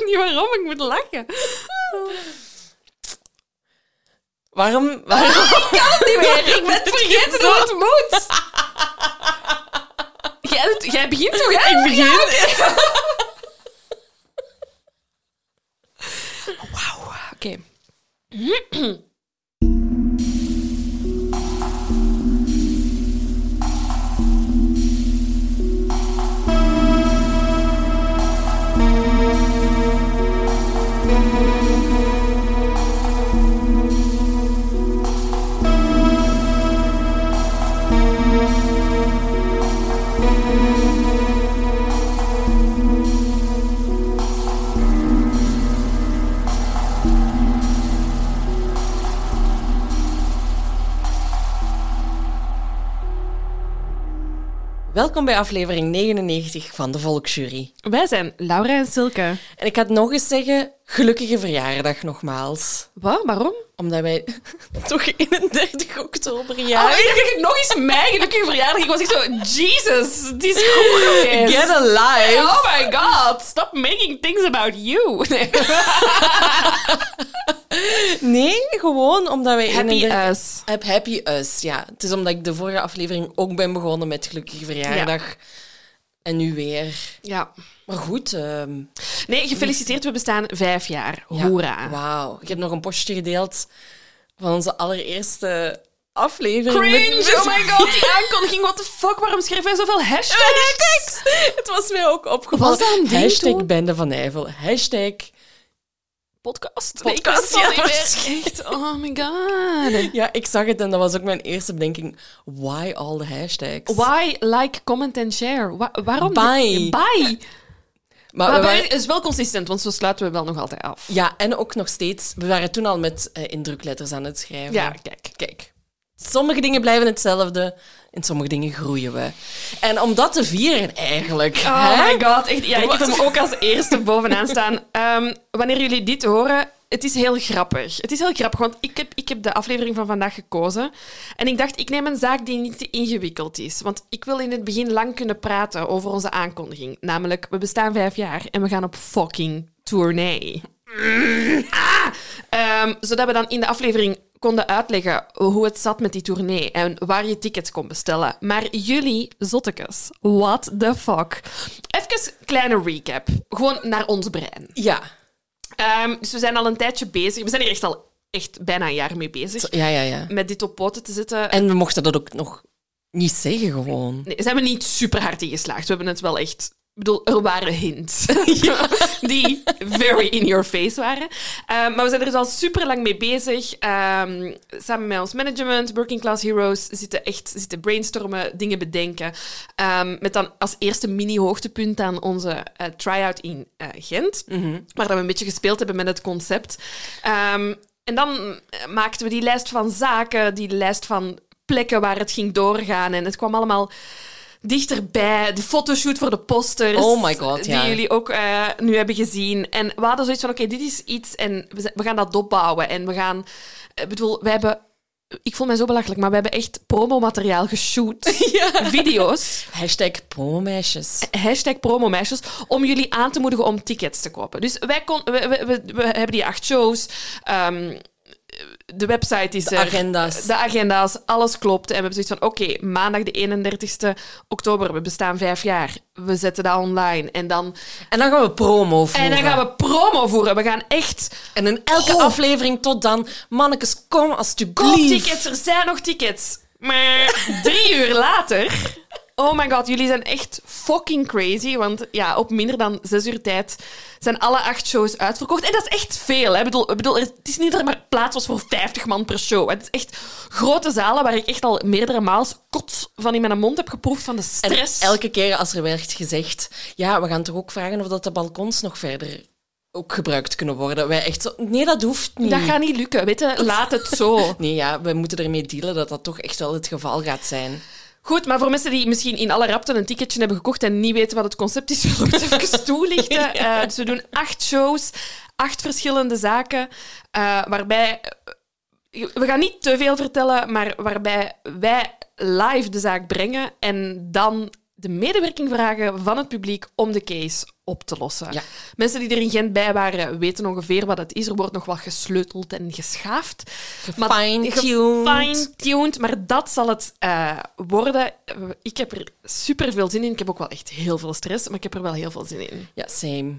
ook niet waarom ik moet lachen. Waarom? Ik kan het niet meer. Ik ben vergeten hoe het moet. Jij begint toch? Hè? Ik begin. Ja. Wauw. Oké. Okay. Welkom bij aflevering 99 van De Volksjury. Wij zijn Laura en Silke. En ik ga het nog eens zeggen, gelukkige verjaardag nogmaals. Wat? Waarom? Omdat wij toch 31 oktober jaren... Oh, ik heb nog eens mijn gelukkige verjaardag. Ik was echt zo, Jesus, die is goed. Yes. Get a life. Oh my god, stop making things about you. Nee, nee, gewoon omdat wij... Happy us. Happy us, ja. Het is omdat ik de vorige aflevering ook ben begonnen met gelukkige verjaardag. Ja. En nu weer. Ja. Maar goed. Nee, gefeliciteerd. We bestaan 5 jaar. Ja. Hoera. Wauw. Ik heb nog een postje gedeeld van onze allereerste aflevering. Cringe! Oh my god, die aankondiging. What the fuck? Waarom schreef hij zoveel hashtags? Het was mij ook opgevallen. Was dat een ding, hashtag Bende van Nijvel. Hashtag... Podcast, nee, ja, echt. Oh my god. Ja, ik zag het en dat was ook mijn eerste bedenking. Why all the hashtags? Why like, comment and share? Waarom? Bye. Maar het is wel consistent, want zo sluiten we wel nog altijd af. Ja, en ook nog steeds. We waren toen al met indrukletters aan het schrijven. Ja, kijk. Sommige dingen blijven hetzelfde. En sommige dingen groeien we. En om dat te vieren eigenlijk... Oh hè? My god, echt, ja, ik heb hem ook als eerste bovenaan staan. Wanneer jullie dit horen, het is heel grappig. Het is heel grappig, want ik heb de aflevering van vandaag gekozen. En ik dacht, ik neem een zaak die niet te ingewikkeld is. Want ik wil in het begin lang kunnen praten over onze aankondiging. Namelijk, we bestaan 5 jaar en we gaan op fucking tournee. Zodat we dan in de aflevering... konden uitleggen hoe het zat met die tournee en waar je tickets kon bestellen. Maar jullie zottekes, what the fuck? Even een kleine recap, gewoon naar ons brein. Ja. Dus we zijn al een tijdje bezig. We zijn hier echt bijna een jaar mee bezig. Ja. Met dit op poten te zetten. En we mochten dat ook nog niet zeggen gewoon. Nee, zijn we niet super hard ingeslaagd. We hebben het wel echt... Ik bedoel, er waren hints die very in your face waren. Maar we zijn er dus al super lang mee bezig. Samen met ons management, Working Class Heroes, zitten brainstormen, dingen bedenken. Met dan als eerste mini-hoogtepunt aan onze try-out in Gent. Mm-hmm. Waar dat we een beetje gespeeld hebben met het concept. En dan maakten we die lijst van zaken, die lijst van plekken waar het ging doorgaan. En het kwam allemaal... dichterbij, de fotoshoot voor de posters... Oh my god, ja. Die jullie ook nu hebben gezien. En we hadden zoiets van, oké, dit is iets en we gaan dat opbouwen. En we gaan... Ik bedoel, wij hebben... Ik voel mij zo belachelijk, maar we hebben echt promomateriaal geshoot. Ja. Video's. #promomeisjes. #promomeisjes. Om jullie aan te moedigen om tickets te kopen. Dus we hebben die 8 shows... De website is er. De agenda's, alles klopt. En we hebben zoiets van, oké, maandag de 31ste oktober, we bestaan 5 jaar. We zetten dat online. En dan gaan we promo voeren. We gaan echt... En in elke aflevering tot dan, mannetjes, kom alsjeblieft. Koop tickets, er zijn nog tickets. Maar 3 uur later... Oh my god, jullie zijn echt fucking crazy. Want ja, op minder dan 6 uur tijd zijn alle 8 shows uitverkocht. En dat is echt veel. Hè? Ik bedoel, het is niet dat er maar plaats was voor 50 man per show. Het is echt grote zalen waar ik echt al meerdere maal kots van in mijn mond heb geproefd van de stress. En elke keer als er werd gezegd... Ja, we gaan toch ook vragen of dat de balkons nog verder... ook gebruikt kunnen worden. Wij echt zo... Nee, dat hoeft niet. Dat gaat niet lukken. Weet je, laat het zo. Nee, ja, we moeten ermee dealen dat dat toch echt wel het geval gaat zijn. Goed, maar voor mensen die misschien in alle rapten een ticketje hebben gekocht en niet weten wat het concept is, wil ik het even toelichten. Ja. Dus we doen 8 shows, 8 verschillende zaken, waarbij... We gaan niet te veel vertellen, maar waarbij wij live de zaak brengen en dan de medewerking vragen van het publiek om de case op te lossen. Ja. Mensen die er in Gent bij waren weten ongeveer wat het is. Er wordt nog wat gesleuteld en geschaafd. Gefine-tuned. Maar dat zal het worden. Ik heb er superveel zin in. Ik heb ook wel echt heel veel stress, maar ik heb er wel heel veel zin in. Ja, same.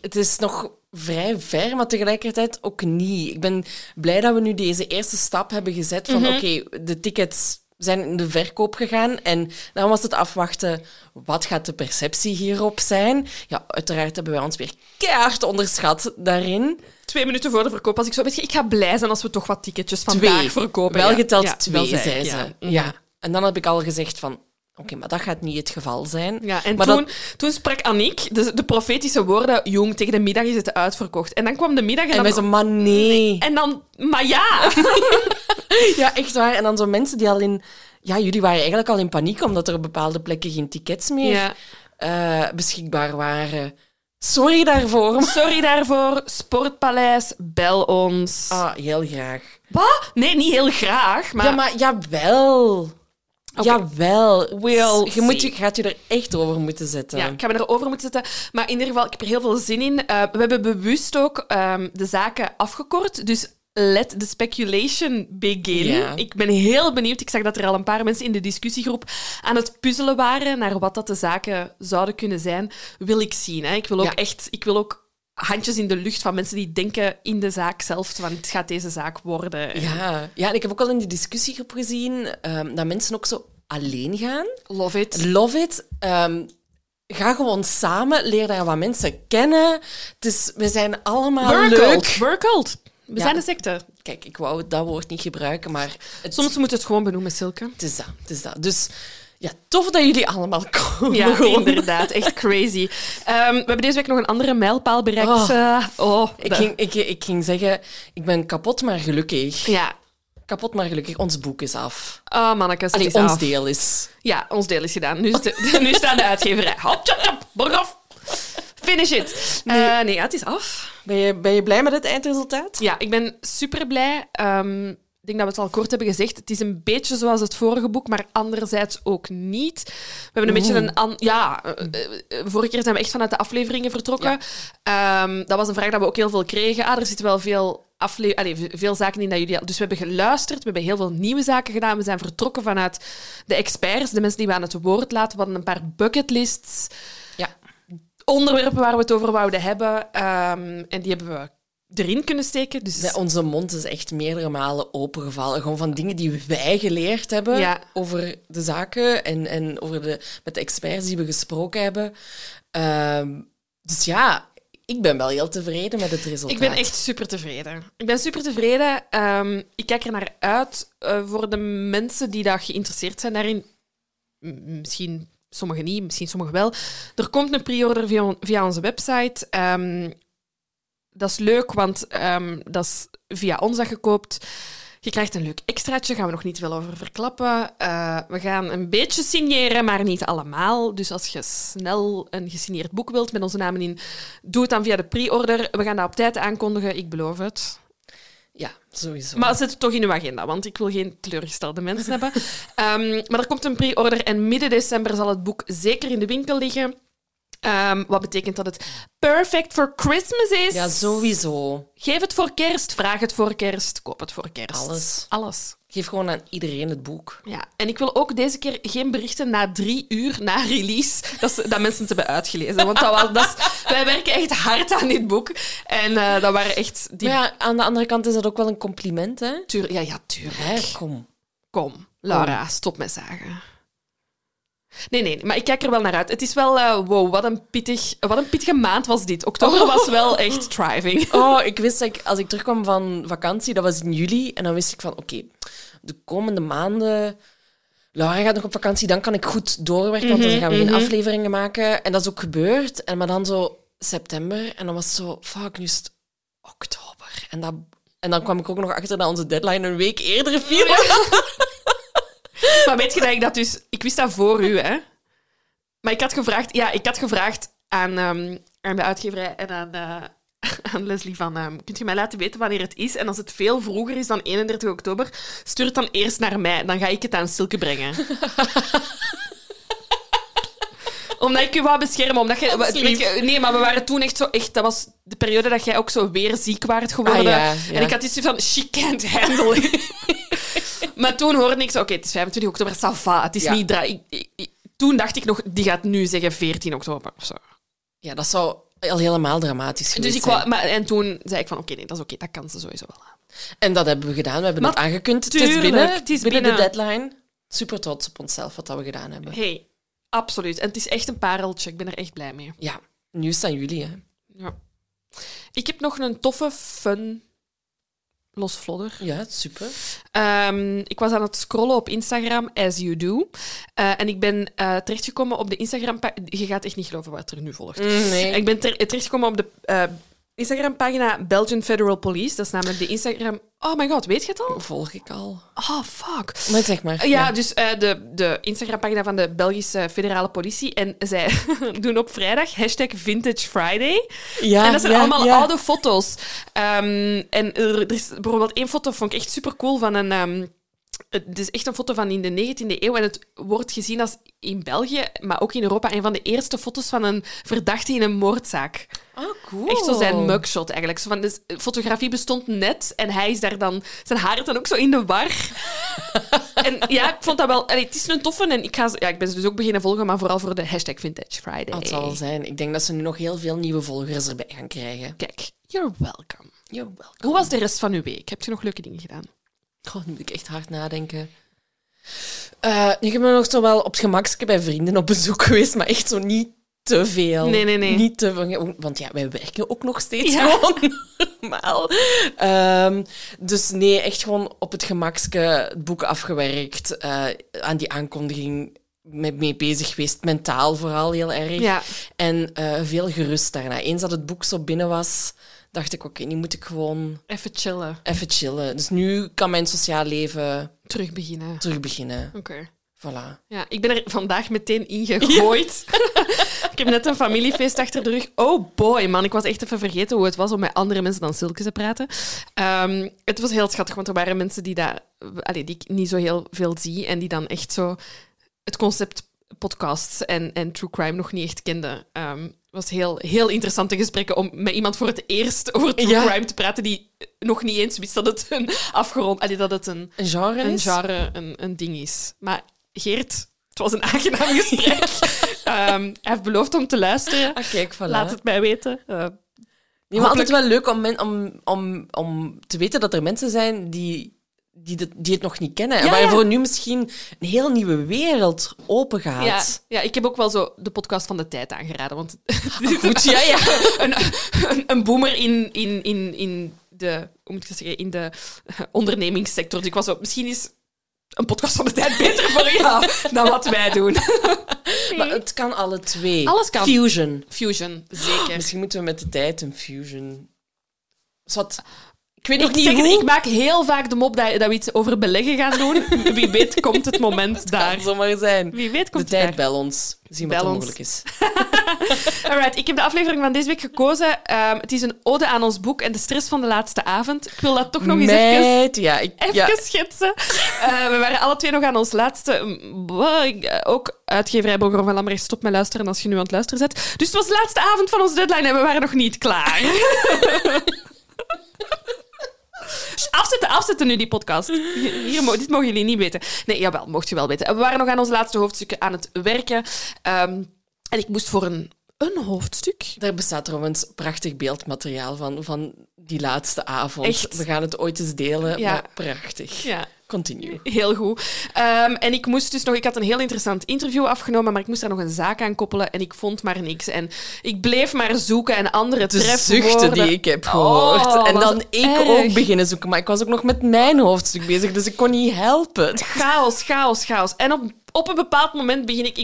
Het is nog vrij ver, maar tegelijkertijd ook niet. Ik ben blij dat we nu deze eerste stap hebben gezet van oké, de tickets zijn in de verkoop gegaan. En dan was het afwachten, wat gaat de perceptie hierop zijn? Ja, uiteraard hebben wij ons weer keihard onderschat daarin. 2 minuten voor de verkoop was ik zo, weet je, ik ga blij zijn als we toch wat ticketjes vandaag verkopen. Wel geteld twee, zei ze. Ja. En dan heb ik al gezegd van, oké, maar dat gaat niet het geval zijn. Ja, en maar toen sprak Annick de profetische woorden, jong, tegen de middag is het uitverkocht. En dan kwam de middag en dan... En wij zo, maar nee. En dan, maar ja. Ja, echt waar. En dan zo mensen die al in... Ja, jullie waren eigenlijk al in paniek, omdat er op bepaalde plekken geen tickets meer beschikbaar waren. Sorry daarvoor. Sorry daarvoor. Sportpaleis, bel ons. Ah, heel graag. Wat? Nee, niet heel graag, maar... Ja, maar jawel... Okay. Jawel. Je gaat je er echt over moeten zetten. Ja, ik ga me erover moeten zetten. Maar in ieder geval, ik heb er heel veel zin in. We hebben bewust ook de zaken afgekort. Dus let the speculation begin. Ja. Ik ben heel benieuwd. Ik zag dat er al een paar mensen in de discussiegroep aan het puzzelen waren naar wat dat de zaken zouden kunnen zijn. Wil ik zien. Hè? Ik wil ook echt... Ik wil ook handjes in de lucht van mensen die denken in de zaak zelf, van het gaat deze zaak worden. Ja, en ik heb ook al in de discussiegroep gezien dat mensen ook zo alleen gaan. Love it. Ga gewoon samen, leer daar wat mensen kennen. Dus we zijn allemaal Work out. We zijn een secte. Kijk, ik wou dat woord niet gebruiken, maar... Soms moet het gewoon benoemen, Silke. Het is dat. Dus... Ja, tof dat jullie allemaal komen. Ja, inderdaad. Echt crazy. We hebben deze week nog een andere mijlpaal bereikt. Ik ging zeggen, ik ben kapot, maar gelukkig. Ja. Kapot, maar gelukkig. Ons boek is af. Oh, mannekes. Allee, ons deel is gedaan. Nu staat de uitgeverij. Hop, chop, chop. Borg af. Finish it. Nee, het is af. Ben je blij met het eindresultaat? Ja, ik ben super blij. Ik denk dat we het al kort hebben gezegd. Het is een beetje zoals het vorige boek, maar anderzijds ook niet. We hebben een beetje een... vorige keer zijn we echt vanuit de afleveringen vertrokken. Ja. Dat was een vraag dat we ook heel veel kregen. Er zitten wel veel zaken in dat jullie... Dus we hebben geluisterd, we hebben heel veel nieuwe zaken gedaan. We zijn vertrokken vanuit de experts, de mensen die we aan het woord laten. We hadden een paar bucketlists. Ja. Onderwerpen waar we het over wouden hebben. En die hebben we erin kunnen steken. Dus... Onze mond is echt meerdere malen opengevallen. Gewoon van dingen die wij geleerd hebben over de zaken en over met de experts die we gesproken hebben. Dus ja, ik ben wel heel tevreden met het resultaat. Ik ben echt super tevreden. Ik kijk er naar uit voor de mensen die daar geïnteresseerd zijn daarin. Misschien sommigen niet, misschien sommigen wel. Er komt een pre-order via onze website. Dat is leuk, want dat is via ons dat gekoopt. Je krijgt een leuk extraatje, daar gaan we nog niet veel over verklappen. We gaan een beetje signeren, maar niet allemaal. Dus als je snel een gesigneerd boek wilt met onze namen in, doe het dan via de pre-order. We gaan dat op tijd aankondigen, ik beloof het. Ja, sowieso. Maar zet het toch in uw agenda, want ik wil geen teleurgestelde mensen hebben. Maar er komt een pre-order en midden december zal het boek zeker in de winkel liggen. Wat betekent dat het perfect for Christmas is? Ja, sowieso. Geef het voor kerst, vraag het voor kerst, koop het voor kerst. Alles. Geef gewoon aan iedereen het boek. Ja, en ik wil ook deze keer geen berichten na 3 uur na release dat mensen het hebben uitgelezen. Want wij werken echt hard aan dit boek. En dat waren echt... Maar ja, aan de andere kant is dat ook wel een compliment, hè? Tuurlijk. Hè? Kom. Laura, stop met zagen. Nee, maar ik kijk er wel naar uit. Het is wel... wat een pittige maand was dit. Oktober was wel echt thriving. Ik wist dat als ik terugkwam van vakantie, dat was in juli, en dan wist ik van, oké, de komende maanden... Laura gaat nog op vakantie, dan kan ik goed doorwerken, want dan gaan we geen afleveringen maken. En dat is ook gebeurd. Maar dan zo september, en dan was het zo... Fuck, nu is het oktober. En dan kwam ik ook nog achter dat onze deadline een week eerder viel. Ja. Maar weet je dat ik dat dus... Ik wist dat voor u, hè. Maar ik had gevraagd aan de uitgeverij en aan Leslie van... kunt je mij laten weten wanneer het is? En als het veel vroeger is dan 31 oktober, stuur het dan eerst naar mij. Dan ga ik het aan Silke brengen. Omdat ik je wou beschermen. Omdat jij, nee, maar we waren toen echt zo... Echt, dat was de periode dat jij ook zo weer ziek waart geworden. Ah, ja, ja. En ik had iets van... She can't handle it. Maar toen hoorde ik zo... Oké, het is 25 oktober, ça va. Het is niet... Toen dacht ik nog... Die gaat nu zeggen 14 oktober of zo. Ja, dat zou... al helemaal dramatisch geweest. Dus ik wou, maar, en toen zei ik van, oké, nee, dat is oké, dat kan ze sowieso wel aan. En dat hebben we gedaan. We hebben het aangekund. Het is binnen de deadline. Super trots op onszelf wat we gedaan hebben. Hey, absoluut. En het is echt een pareltje. Ik ben er echt blij mee. Ja, nu staan jullie, hè. Ja. Ik heb nog een toffe, fun losvlodder. Ja, super. Ik was aan het scrollen op Instagram, as you do. En ik ben terechtgekomen op de Instagram-pagina... Je gaat echt niet geloven wat er nu volgt. Nee. Ik ben terechtgekomen op de Instagram-pagina Belgian Federal Police. Dat is namelijk de Instagram... Oh my god, weet je het al? Volg ik al. Oh, fuck. Maar zeg maar. Ja, dus de Instagram-pagina van de Belgische Federale Politie. En zij doen op vrijdag #VintageFriday. Ja, en dat zijn allemaal oude foto's. En er is bijvoorbeeld één foto, vond ik echt supercool, van een... Het is echt een foto van in de 19e eeuw en het wordt gezien als in België, maar ook in Europa, een van de eerste foto's van een verdachte in een moordzaak. Oh, cool. Echt zo zijn mugshot eigenlijk. Zo van, dus, fotografie bestond net en hij is daar dan... Zijn haar is dan ook zo in de war. En ja, ik vond dat wel... Allee, het is een toffe en ik ben ze dus ook beginnen volgen, maar vooral voor de #VintageFriday. Dat zal wel zijn. Ik denk dat ze nu nog heel veel nieuwe volgers erbij gaan krijgen. Kijk, you're welcome. You're welcome. Hoe was de rest van uw week? Heb je nog leuke dingen gedaan? Oh, nu moet ik echt hard nadenken. Ik ben nog zo wel op het gemakske bij vrienden op bezoek geweest, maar echt zo niet te veel. Nee. Niet te veel, want ja, wij werken ook nog steeds gewoon normaal. Dus nee, echt gewoon op het gemakske het boek afgewerkt. Aan die aankondiging mee bezig geweest, mentaal vooral heel erg. Ja. En veel gerust daarna. Eens dat het boek zo binnen was... dacht ik, oké, nu moet ik gewoon... Even chillen. Dus nu kan mijn sociaal leven... Terug beginnen. Oké. Voilà. Ja, ik ben er vandaag meteen in gegooid. Ja. Ik heb net een familiefeest achter de rug. Oh boy, man. Ik was echt even vergeten hoe het was om met andere mensen dan Silke te praten. Het was heel schattig, want er waren mensen die ik niet zo heel veel zie en die dan echt zo het concept podcasts en true crime nog niet echt kenden. Het was heel, heel interessante gesprekken om met iemand voor het eerst over true crime te praten die nog niet eens wist dat het een afgerond... dat het een genre, een ding is. Maar Geert, het was een aangenaam gesprek. Hij heeft beloofd om te luisteren. Ah, kijk, voilà. Laat het mij weten. Maar altijd wel leuk om te weten dat er mensen zijn die het nog niet kennen. Ja, waar voor nu misschien een heel nieuwe wereld opengaat. Ja, ik heb ook wel zo de podcast van de tijd aangeraden. Want goed, ja. Een boomer in de, hoe moet ik dat zeggen, in de ondernemingssector. Dus ik was zo, misschien is een podcast van de tijd beter voor jou dan wat wij doen. Maar het kan alle twee. Alles kan. Fusion, zeker. Oh, misschien moeten we met de tijd een fusion... Zodat... Ik maak heel vaak de mop dat we iets over beleggen gaan doen. Wie weet komt het moment dat daar. Dat kan zomaar zijn. Wie weet komt de tijd daar. Bel ons. Zien wat er mogelijk is. Alright, ik heb de aflevering van deze week gekozen. Het is een ode aan ons boek en de stress van de laatste avond. Ik wil dat toch nog eens even schetsen. We waren alle twee nog aan ons laatste... ook uitgeverij Boger van Lambrecht, stop met luisteren als je nu aan het luisteren zit. Dus het was de laatste avond van onze deadline en we waren nog niet klaar. Afzetten nu die podcast. Dit mogen jullie niet weten. Nee, jawel, mocht je wel weten. We waren nog aan onze laatste hoofdstukken aan het werken. En ik moest voor een hoofdstuk... Daar bestaat trouwens prachtig beeldmateriaal van die laatste avond. Echt? We gaan het ooit eens delen, maar prachtig. Ja. Continue. Heel goed. En ik moest dus nog... Ik had een heel interessant interview afgenomen, maar ik moest daar nog een zaak aan koppelen en ik vond maar niks. En ik bleef maar zoeken en andere trefwoorden... De zuchten die ik heb gehoord. Oh, en dan ook beginnen zoeken. Maar ik was ook nog met mijn hoofdstuk bezig, dus ik kon niet helpen. Chaos. En op een bepaald moment begin ik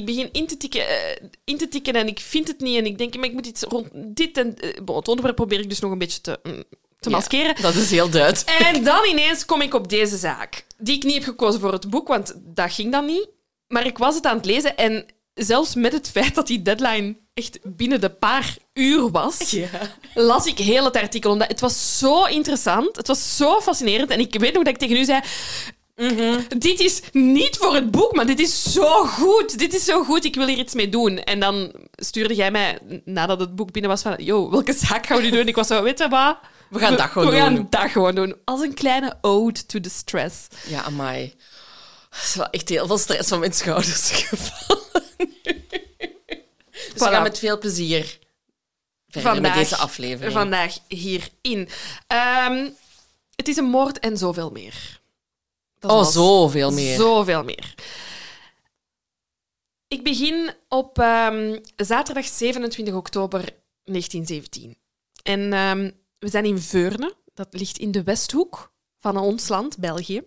in te tikken en ik vind het niet. En ik denk, maar ik moet iets rond dit en... het onderwerp probeer ik dus nog een beetje te maskeren. Ja, dat is heel duidelijk. En dan ineens kom ik op deze zaak, die ik niet heb gekozen voor het boek, want dat ging dan niet. Maar ik was het aan het lezen en zelfs met het feit dat die deadline echt binnen de paar uur was, las ik heel het artikel. Omdat het was zo interessant, het was zo fascinerend. En ik weet nog dat ik tegen u zei... Mm-hmm. Dit is niet voor het boek, maar dit is zo goed. Dit is zo goed, ik wil hier iets mee doen. En dan stuurde jij mij, nadat het boek binnen was, van... Yo, welke zaak gaan we nu doen? Ik was zo, weet je wat? We gaan dat gewoon doen. Als een kleine ode to the stress. Ja, amai. Dat is wel echt heel veel stress van mijn schouders gevallen. Dus we gaan met veel plezier verder met deze aflevering. Vandaag hierin. Het is een moord en zoveel meer. Zoveel meer. Ik begin op zaterdag 27 oktober 1917. En we zijn in Veurne. Dat ligt in de Westhoek van ons land, België.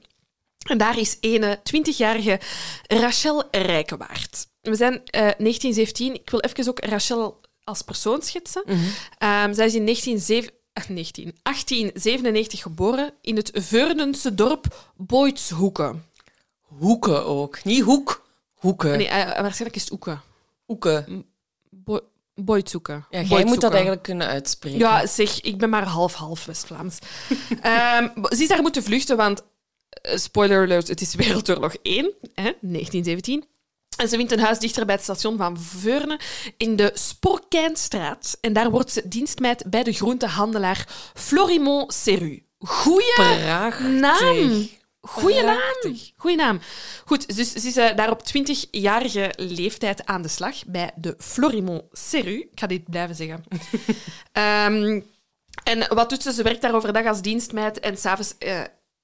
En daar is ene 20-jarige Rachel Ryckewaert. We zijn 1917. Ik wil even ook Rachel als persoon schetsen. Mm-hmm. Zij is in 1897 geboren in het Veurnense dorp Booitshoeke. Hoeke ook. Niet hoek, hoeken. Nee, waarschijnlijk is het Oeke. Oeke. Booitshoeke. Ja, jij moet dat eigenlijk kunnen uitspreken. Ja, zeg, ik ben maar half West-Vlaams. Ze is daar moeten vluchten, want, spoiler alert, het is Wereldoorlog 1, hè, 1917. En ze wint een huis dichter bij het station van Veurne in de Sporkijnstraat. En daar wordt ze dienstmeid bij de groentehandelaar Florimond Seru. Goeie naam. Goed, dus ze is daar op 20-jarige leeftijd aan de slag bij de Florimond Seru. Ik ga dit blijven zeggen. En wat doet ze? Ze werkt daar overdag als dienstmeid en s'avonds...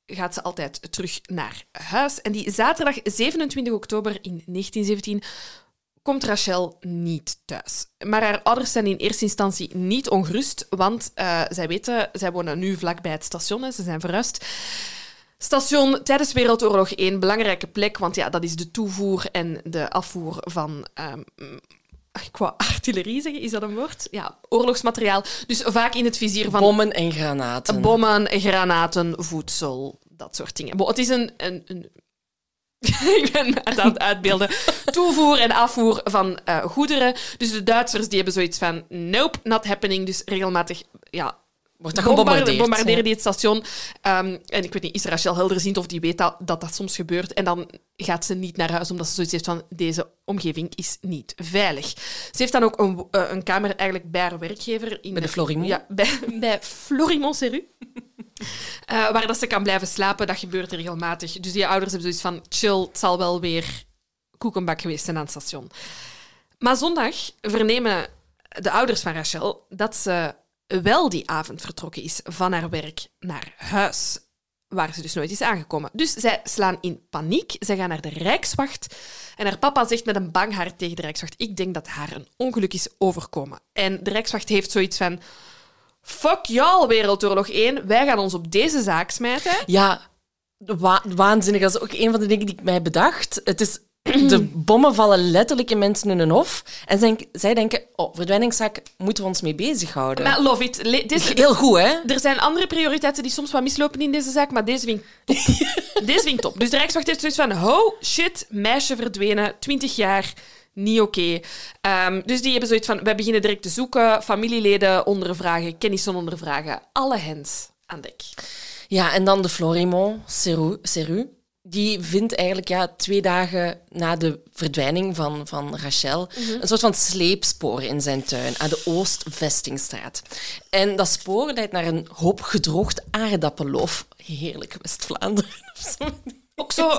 gaat ze altijd terug naar huis. En die zaterdag 27 oktober in 1917 komt Rachel niet thuis. Maar haar ouders zijn in eerste instantie niet ongerust, want zij wonen nu vlak bij het station en ze zijn verhuisd. Station tijdens Wereldoorlog 1, belangrijke plek, want ja, dat is de toevoer en de afvoer van... Ik wou artillerie zeggen, is dat een woord? Ja, oorlogsmateriaal. Dus vaak in het vizier van... Bommen en granaten, voedsel, dat soort dingen. Het is een... Ik ben het aan het uitbeelden. Toevoer en afvoer van goederen. Dus de Duitsers die hebben zoiets van... Nope, not happening. Dus regelmatig... Ja, wordt dat gebombardeerd? Bombarderen die het station. En ik weet niet, is Rachel helderziend of die weet dat soms gebeurt? En dan gaat ze niet naar huis, omdat ze zoiets heeft van... Deze omgeving is niet veilig. Ze heeft dan ook een kamer eigenlijk bij haar werkgever. Bij de Florimond? Ja, bij Florimond Seru. Waar dat ze kan blijven slapen, dat gebeurt er regelmatig. Dus die ouders hebben zoiets van... Chill, het zal wel weer koekenbak geweest zijn aan het station. Maar zondag vernemen de ouders van Rachel dat ze... wel die avond vertrokken is van haar werk naar huis, waar ze dus nooit is aangekomen. Dus zij slaan in paniek, zij gaan naar de Rijkswacht en haar papa zegt met een bang hart tegen de Rijkswacht: ik denk dat haar een ongeluk is overkomen. En de Rijkswacht heeft zoiets van: fuck y'all, Wereldoorlog 1, wij gaan ons op deze zaak smijten. Ja, waanzinnig. Dat is ook een van de dingen die ik mij bedacht. Het is... De bommen vallen letterlijk in mensen in hun hof. En zij denken, verdwijningszaak, moeten we ons mee bezighouden. Maar love it. Heel goed, hè? Er zijn andere prioriteiten die soms wat mislopen in deze zaak, maar deze wint top. Deze wint top. Dus de Rijkswacht heeft zoiets van, oh shit, meisje verdwenen, 20 jaar, niet oké. Dus die hebben zoiets van, wij beginnen direct te zoeken, familieleden ondervragen, kennissen ondervragen, alle hands aan dek. Ja, en dan de Florimond Seru. Die vindt eigenlijk 2 dagen na de verdwijning van Rachel een soort van sleepspoor in zijn tuin aan de Oostvestingstraat. En dat spoor leidt naar een hoop gedroogd aardappelloof. Heerlijk West-Vlaanderen of zo. Ook zo,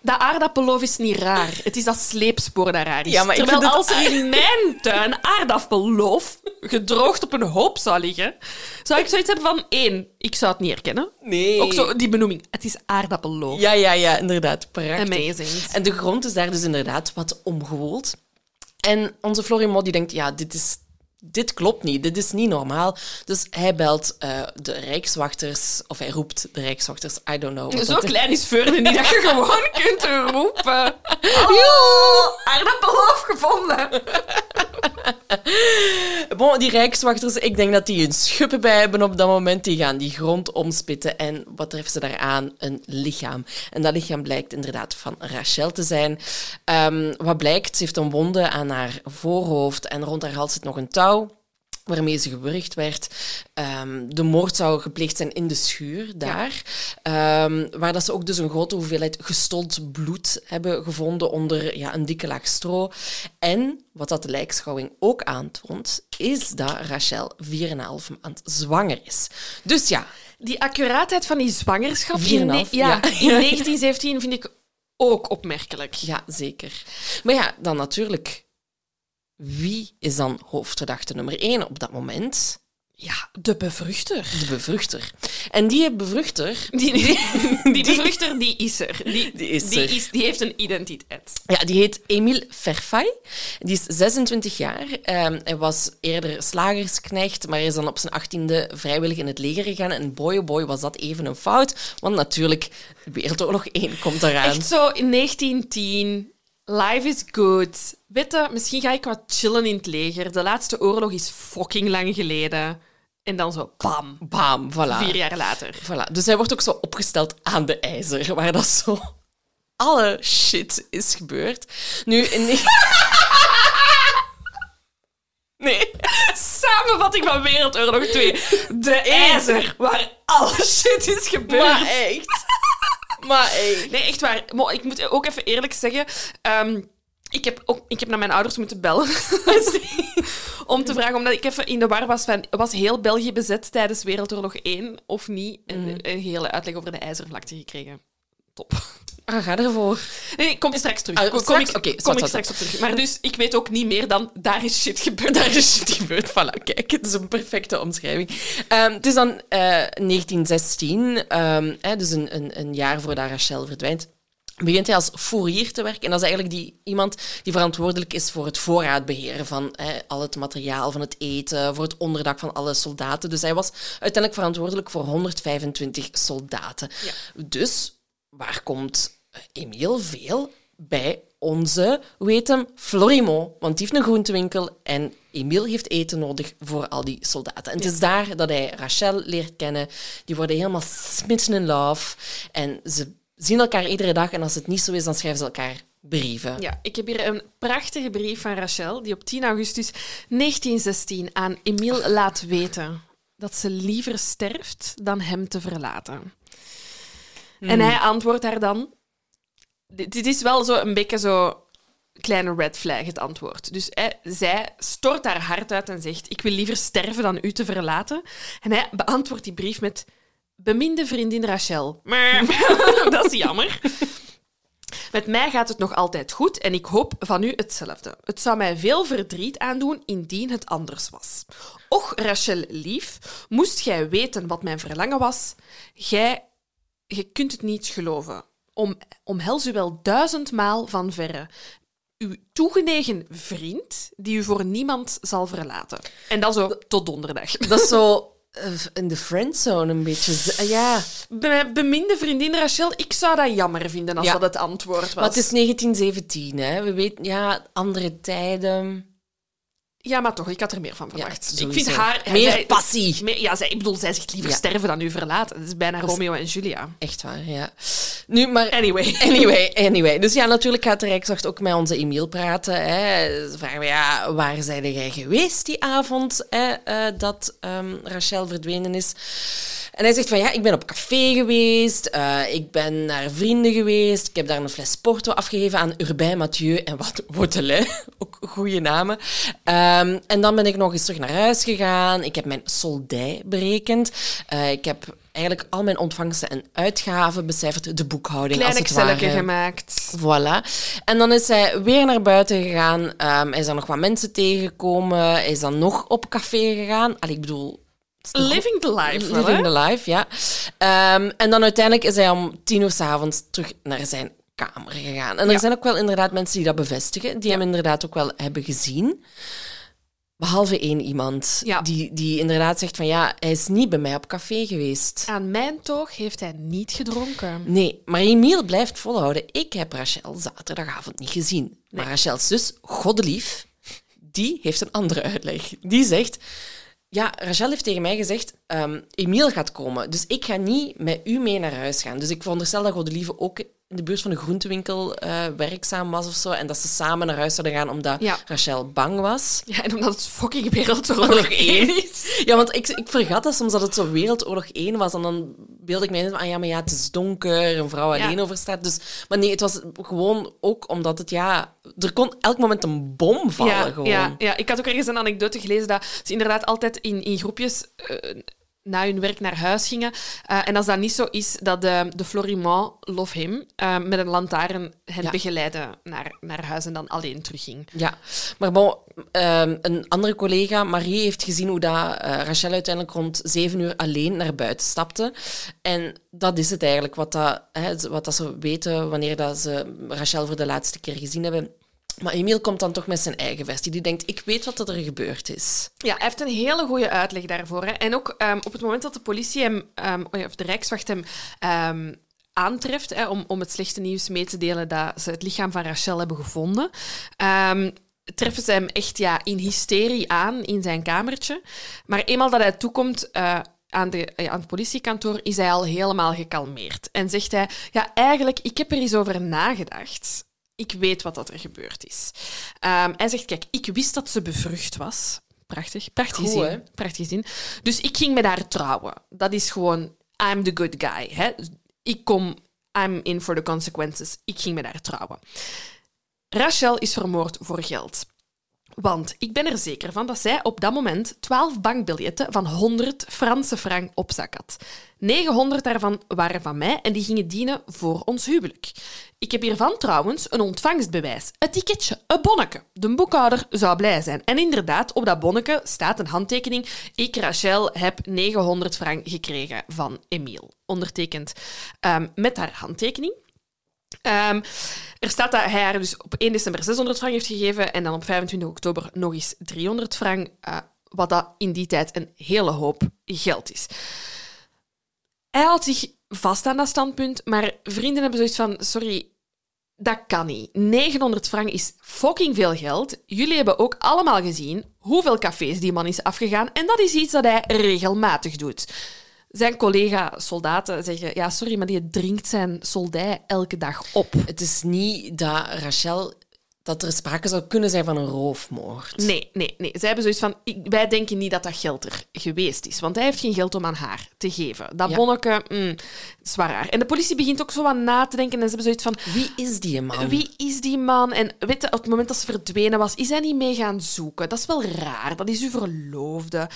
dat aardappelloof is niet raar. Het is dat sleepspoor dat raar is. Ja, maar terwijl als er in mijn tuin aardappelloof gedroogd op een hoop zou liggen, zou ik zoiets hebben van 1. Ik zou het niet herkennen. Nee. Ook zo die benoeming. Het is aardappelloof. Ja, inderdaad. Prachtig. Amazing. En de grond is daar dus inderdaad wat omgewoeld. En onze Florimond die denkt, ja, dit klopt niet. Dit is niet normaal. Dus hij belt de Rijkswachters, of hij roept de Rijkswachters, I don't know. Zo klein is Veurne niet dat je gewoon kunt roepen. Hallo, aardappelloof gevonden. Bon, die Rijkswachters, ik denk dat die hun schuppen bij hebben op dat moment. Die gaan die grond omspitten en wat treffen ze daaraan? Een lichaam. En dat lichaam blijkt inderdaad van Rachel te zijn. Wat blijkt, ze heeft een wonde aan haar voorhoofd en rond haar hals zit nog een touw. waarmee ze gewurgd werd. De moord zou gepleegd zijn in de schuur daar. Ja. Waar dat ze ook dus een grote hoeveelheid gestold bloed hebben gevonden onder een dikke laag stro. En wat dat de lijkschouwing ook aantoont, is dat Rachel 4,5 maand zwanger is. Dus ja... Die accuraatheid van die zwangerschap in 1917 vind ik ook opmerkelijk. Ja, zeker. Maar ja, dan natuurlijk... Wie is dan hoofdverdachte nummer 1 op dat moment? Ja, de bevruchter. De bevruchter. En die bevruchter... Die bevruchter, die is er. Die heeft een identiteit. Ja, die heet Emile Verfaillie. Die is 26 jaar. Hij was eerder slagersknecht, maar is dan op zijn 18e vrijwillig in het leger gegaan. En boy was dat even een fout. Want natuurlijk, Wereldoorlog 1 komt eraan. Echt zo, in 1910... Life is good. Weet je, misschien ga ik wat chillen in het leger. De laatste oorlog is fucking lang geleden. En dan zo, bam. Bam, voilà. 4 jaar later. Voilà. Dus hij wordt ook zo opgesteld aan de IJzer, waar dat zo alle shit is gebeurd. Nu, nee. Samenvatting van Wereldoorlog 2. De IJzer, waar alle shit is gebeurd. Maar echt... Nee, echt waar. Maar ik moet ook even eerlijk zeggen... Ik heb naar mijn ouders moeten bellen. Om te vragen, omdat ik even in de war was van... Was heel België bezet tijdens Wereldoorlog 1 of niet? En een hele uitleg over de IJzervlakte gekregen. Top. Ga ervoor. Nee, kom straks terug. Kom ik straks op terug. Maar dus, ik weet ook niet meer dan... Daar is shit gebeurd. Voilà, kijk. Het is een perfecte omschrijving. Het is dan 1916. Dus een jaar voordat Rachel verdwijnt. Begint hij als fourrier te werken. En dat is eigenlijk iemand die verantwoordelijk is voor het voorraadbeheer van al het materiaal, van het eten, voor het onderdak van alle soldaten. Dus hij was uiteindelijk verantwoordelijk voor 125 soldaten. Ja. Dus... Waar komt Emile veel bij onze, Florimond? Want die heeft een groentewinkel en Emile heeft eten nodig voor al die soldaten. En het is daar dat hij Rachel leert kennen. Die worden helemaal smitten in love. En ze zien elkaar iedere dag. En als het niet zo is, dan schrijven ze elkaar brieven. Ja, ik heb hier een prachtige brief van Rachel, die op 10 augustus 1916 aan Emile laat weten dat ze liever sterft dan hem te verlaten. En hij antwoordt haar dan... Dit is wel zo een beetje zo kleine red flag, het antwoord. Dus zij stort haar hart uit en zegt... Ik wil liever sterven dan u te verlaten. En hij beantwoordt die brief met... Beminde vriendin Rachel. Dat is jammer. Met mij gaat het nog altijd goed en ik hoop van u hetzelfde. Het zou mij veel verdriet aandoen indien het anders was. Och, Rachel lief, moest gij weten wat mijn verlangen was? Gij... Je kunt het niet geloven. Omhels u wel 1000 maal van verre. Uw toegenegen vriend, die u voor niemand zal verlaten. En dan zo tot donderdag. Dat is zo in de friendzone een beetje. Ja. Beminde vriendin Rachel, ik zou dat jammer vinden als dat het antwoord was. Maar het is 1917, hè. We weten, andere tijden... Ja, maar toch, ik had er meer van verwacht. Ja, ik vind haar... Meer passie. Zij zegt liever sterven dan u verlaten. Dat is bijna Romeo en Julia. Echt waar, ja. Nu, maar... Anyway. Dus ja, natuurlijk gaat de Rijkswacht ook met onze Emile praten. Hè. Ze vragen, waar zijn jij geweest die avond dat Rachel verdwenen is? En hij zegt van, ik ben op café geweest, ik ben naar vrienden geweest, ik heb daar een fles porto afgegeven aan Urbain, Mathieu en Wotelijn. Ook goede namen. En dan ben ik nog eens terug naar huis gegaan. Ik heb mijn soldij berekend. Ik heb eigenlijk al mijn ontvangsten en uitgaven becijferd. De boekhouding, kleine als het ware. Kleine Excelletje gemaakt. Voilà. En dan is hij weer naar buiten gegaan. Hij is dan nog wat mensen tegengekomen. Hij is dan nog op café gegaan. Living the life. Living the life, ja. En dan uiteindelijk is hij om 10:00 s'avonds terug naar zijn kamer gegaan. En er zijn ook wel inderdaad mensen die dat bevestigen, die hem inderdaad ook wel hebben gezien. Behalve 1 iemand die inderdaad zegt van hij is niet bij mij op café geweest. Aan mijn toog heeft hij niet gedronken. Nee, maar Emile blijft volhouden. Ik heb Rachel zaterdagavond niet gezien. Nee. Maar Rachel's zus, Goddelief, die heeft een andere uitleg. Die zegt... Ja, Rachel heeft tegen mij gezegd, Emile gaat komen, dus ik ga niet met u mee naar huis gaan. Dus ik veronderstel dat Goddelieve ook in de buurt van een groentewinkel werkzaam was of zo. En dat ze samen naar huis zouden gaan omdat Rachel bang was. Ja, en omdat het fucking Wereldoorlog 1 is. Ja, want ik vergat dat soms dat het zo Wereldoorlog 1 was. En dan beeld ik me in van, het is donker, een vrouw alleen overstaat. Dus, maar nee, het was gewoon ook omdat het, er kon elk moment een bom vallen. Ja, gewoon. Ja. Ik had ook ergens een anekdote gelezen dat ze inderdaad altijd in groepjes... na hun werk naar huis gingen. En als dat niet zo is, dat de Florimond, love him, met een lantaarn hen begeleidde naar huis en dan alleen terugging. Ja, maar een andere collega, Marie, heeft gezien hoe dat Rachel uiteindelijk rond 7 uur alleen naar buiten stapte. En dat is het eigenlijk, wat dat ze weten wanneer dat ze Rachel voor de laatste keer gezien hebben. Maar Emile komt dan toch met zijn eigen versie. Die denkt, ik weet wat er gebeurd is. Ja, hij heeft een hele goede uitleg daarvoor. Hè. En ook op het moment dat de politie hem, of de Rijkswacht hem aantreft, hè, om het slechte nieuws mee te delen dat ze het lichaam van Rachel hebben gevonden, treffen ze hem echt in hysterie aan in zijn kamertje. Maar eenmaal dat hij toekomt... aan het politiekantoor is hij al helemaal gekalmeerd. En zegt hij, eigenlijk, ik heb er eens over nagedacht... Ik weet wat er gebeurd is. Hij zegt, kijk, ik wist dat ze bevrucht was. Prachtig zin. Dus ik ging met haar trouwen. Dat is gewoon, I'm the good guy. Hè? I'm in for the consequences. Ik ging met haar trouwen. Rachel is vermoord voor geld. Want ik ben er zeker van dat zij op dat moment 12 bankbiljetten van 100 Franse frank op zak had. 900 daarvan waren van mij en die gingen dienen voor ons huwelijk. Ik heb hiervan trouwens een ontvangstbewijs, een ticketje, een bonneke. De boekhouder zou blij zijn. En inderdaad, op dat bonneke staat een handtekening. Ik, Rachel, heb 900 frank gekregen van Emile. Ondertekend met haar handtekening. Er staat dat hij haar dus op 1 december 600 frank heeft gegeven en dan op 25 oktober nog eens 300 frank, wat dat in die tijd een hele hoop geld is. Hij houdt zich vast aan dat standpunt, maar vrienden hebben zoiets van, sorry, dat kan niet. 900 frank is fucking veel geld. Jullie hebben ook allemaal gezien hoeveel cafés die man is afgegaan en dat is iets dat hij regelmatig doet. Zijn collega-soldaten zeggen... Ja, sorry, maar die drinkt zijn soldij elke dag op. Het is niet dat Rachel... dat er sprake zou kunnen zijn van een roofmoord. Nee. Zij hebben zoiets van... Wij denken niet dat dat geld er geweest is. Want hij heeft geen geld om aan haar te geven. Dat bonneke... zwaar raar. En de politie begint ook zo aan na te denken. En ze hebben zoiets van... Wie is die man? En weet je, op het moment dat ze verdwenen was... Is hij niet mee gaan zoeken? Dat is wel raar. Dat is uw verloofde...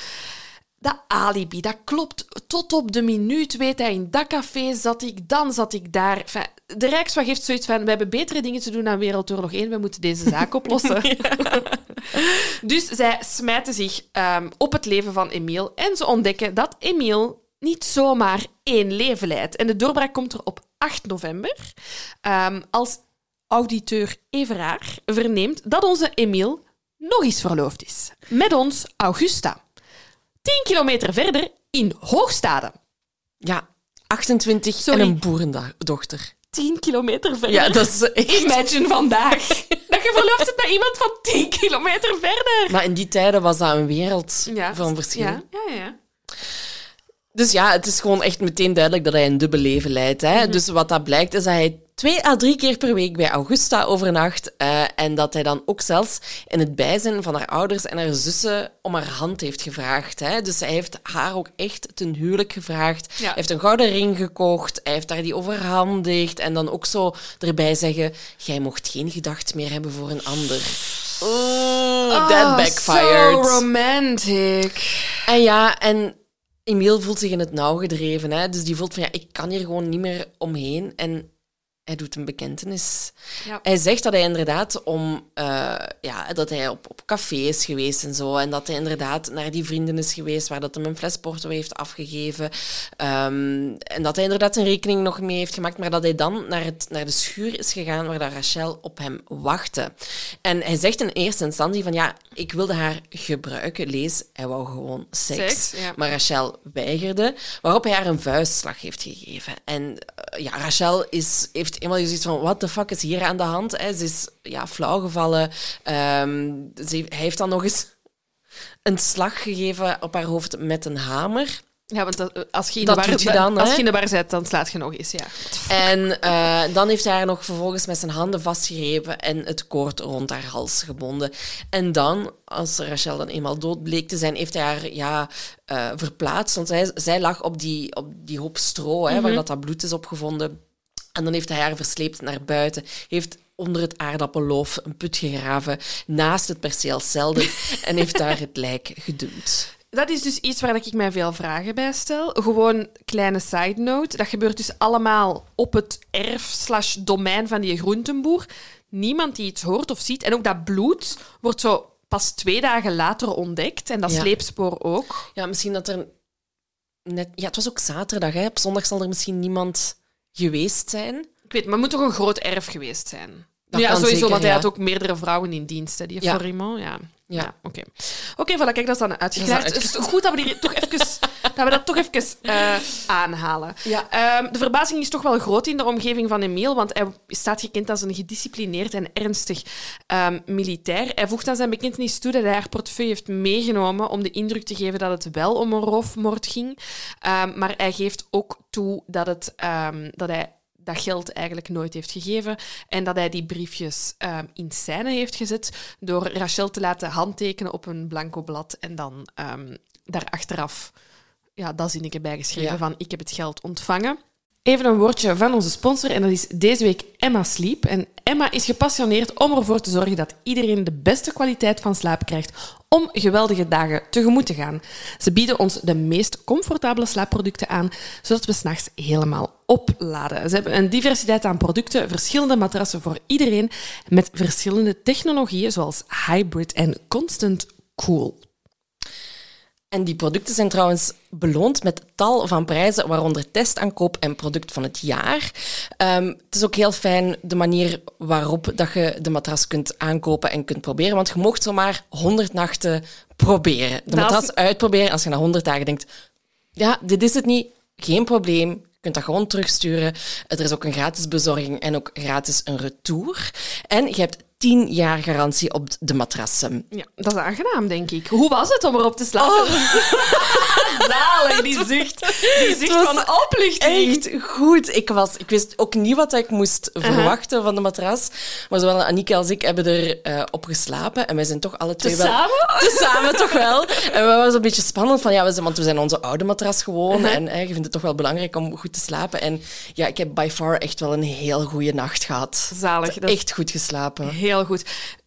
Dat alibi, dat klopt. Tot op de minuut weet hij, in dat café zat ik, dan zat ik daar. Enfin, de Rijkswacht heeft zoiets van, we hebben betere dingen te doen dan Wereldoorlog 1, we moeten deze zaak oplossen. Ja. Dus zij smijten zich op het leven van Emile en ze ontdekken dat Emile niet zomaar 1 leven leidt. En de doorbraak komt er op 8 november, als auditeur Everaar verneemt dat onze Emile nog eens verloofd is. Met ons Augusta. 10 kilometer verder in Hoogstade. Ja, 28 en een boerendochter. 10 kilometer verder. Ja, dat is echt... Imagine vandaag. Dat je verloopt het naar iemand van 10 kilometer verder. Maar in die tijden was dat een wereld van verschil. Ja. Dus ja, het is gewoon echt meteen duidelijk dat hij een dubbel leven leidt. Hè? Mm-hmm. Dus wat dat blijkt is dat hij 2 à 3 keer per week bij Augusta overnacht. En dat hij dan ook zelfs in het bijzijn van haar ouders en haar zussen om haar hand heeft gevraagd. Hè. Dus hij heeft haar ook echt ten huwelijk gevraagd. Ja. Hij heeft een gouden ring gekocht. Hij heeft haar die overhandigd. En dan ook zo erbij zeggen... Jij mocht geen gedacht meer hebben voor een ander. Oh, that backfired. So romantic. En Emile voelt zich in het nauw gedreven. Hè. Dus die voelt van... ik kan hier gewoon niet meer omheen. En... Hij doet een bekentenis. Ja. Hij zegt dat hij inderdaad dat hij op café is geweest en zo. En dat hij inderdaad naar die vrienden is geweest waar dat hem een fles porto heeft afgegeven. En dat hij inderdaad zijn rekening nog mee heeft gemaakt. Maar dat hij dan naar de schuur is gegaan waar dat Rachel op hem wachtte. En hij zegt in eerste instantie van ik wilde haar gebruiken. Lees, hij wou gewoon seks. Ja. Maar Rachel weigerde. Waarop hij haar een vuistslag heeft gegeven. En Rachel heeft eenmaal zoiets van, what the fuck is hier aan de hand? Ze is flauw gevallen. Hij heeft dan nog eens een slag gegeven op haar hoofd met een hamer. Ja, want als je in de bar zit, dan slaat je nog eens, ja. En dan heeft hij haar nog vervolgens met zijn handen vastgegrepen en het koord rond haar hals gebonden. En dan, als Rachel dan eenmaal dood bleek te zijn, heeft hij haar verplaatst. Want zij lag op die hoop stro, hè, waar dat bloed is opgevonden. En dan heeft hij haar versleept naar buiten, heeft onder het aardappelloof een put gegraven naast het perceel Selden en heeft daar het lijk geduwd. Dat is dus iets waar ik mij veel vragen bij stel. Gewoon kleine side note. Dat gebeurt dus allemaal op het erf/domein van die groentenboer. Niemand die iets hoort of ziet. En ook dat bloed wordt zo pas 2 dagen later ontdekt. En dat sleepspoor ook. Ja, misschien dat er net... Ja, het was ook zaterdag, hè. Op zondag zal er misschien niemand geweest zijn. Ik weet, maar het moet toch een groot erf geweest zijn? Dat ja, sowieso, zeker, want hij had ook meerdere vrouwen in dienst, hè, die Florimond. Ja, oké. Oké, voilà, kijk, dat is dan uitgeklaard. Het is goed dat we die toch even, aanhalen. Ja. De verbazing is toch wel groot in de omgeving van Emile, want hij staat gekend als een gedisciplineerd en ernstig militair. Hij voegt aan zijn bekentenis toe dat hij haar portefeuille heeft meegenomen om de indruk te geven dat het wel om een roofmoord ging. Maar hij geeft ook toe dat, dat hij dat geld eigenlijk nooit heeft gegeven en dat hij die briefjes in scène heeft gezet door Rachel te laten handtekenen op een blanco blad en dan daar achteraf dat zinnetje bijgeschreven van ik heb het geld ontvangen. Even een woordje van onze sponsor en dat is deze week Emma Sleep. En Emma is gepassioneerd om ervoor te zorgen dat iedereen de beste kwaliteit van slaap krijgt om geweldige dagen tegemoet te gaan. Ze bieden ons de meest comfortabele slaapproducten aan, zodat we 's nachts helemaal opladen. Ze hebben een diversiteit aan producten, verschillende matrassen voor iedereen, met verschillende technologieën zoals hybrid en constant cool. En die producten zijn trouwens beloond met tal van prijzen, waaronder testaankoop en product van het jaar. Het is ook heel fijn de manier waarop dat je de matras kunt aankopen en kunt proberen, want je mocht zomaar 100 nachten proberen. De matras uitproberen, als je na 100 dagen denkt, ja, dit is het niet, geen probleem, je kunt dat gewoon terugsturen. Er is ook een gratis bezorging en ook gratis een retour. En je hebt 10 jaar garantie op de matrassen. Ja, dat is aangenaam, denk ik. Hoe was het om erop te slapen? Oh. Zalig, die zucht van oplichting. Echt goed. Ik wist ook niet wat ik moest verwachten van de matras. Maar zowel Annieke als ik hebben er op geslapen. En wij zijn toch alle twee Tezamen toch wel. En we was een beetje spannend van, want we zijn onze oude matras gewoon. En je vindt het toch wel belangrijk om goed te slapen. En ja, ik heb by far echt wel een heel goede nacht gehad. Zalig. Echt goed geslapen. Heel goed.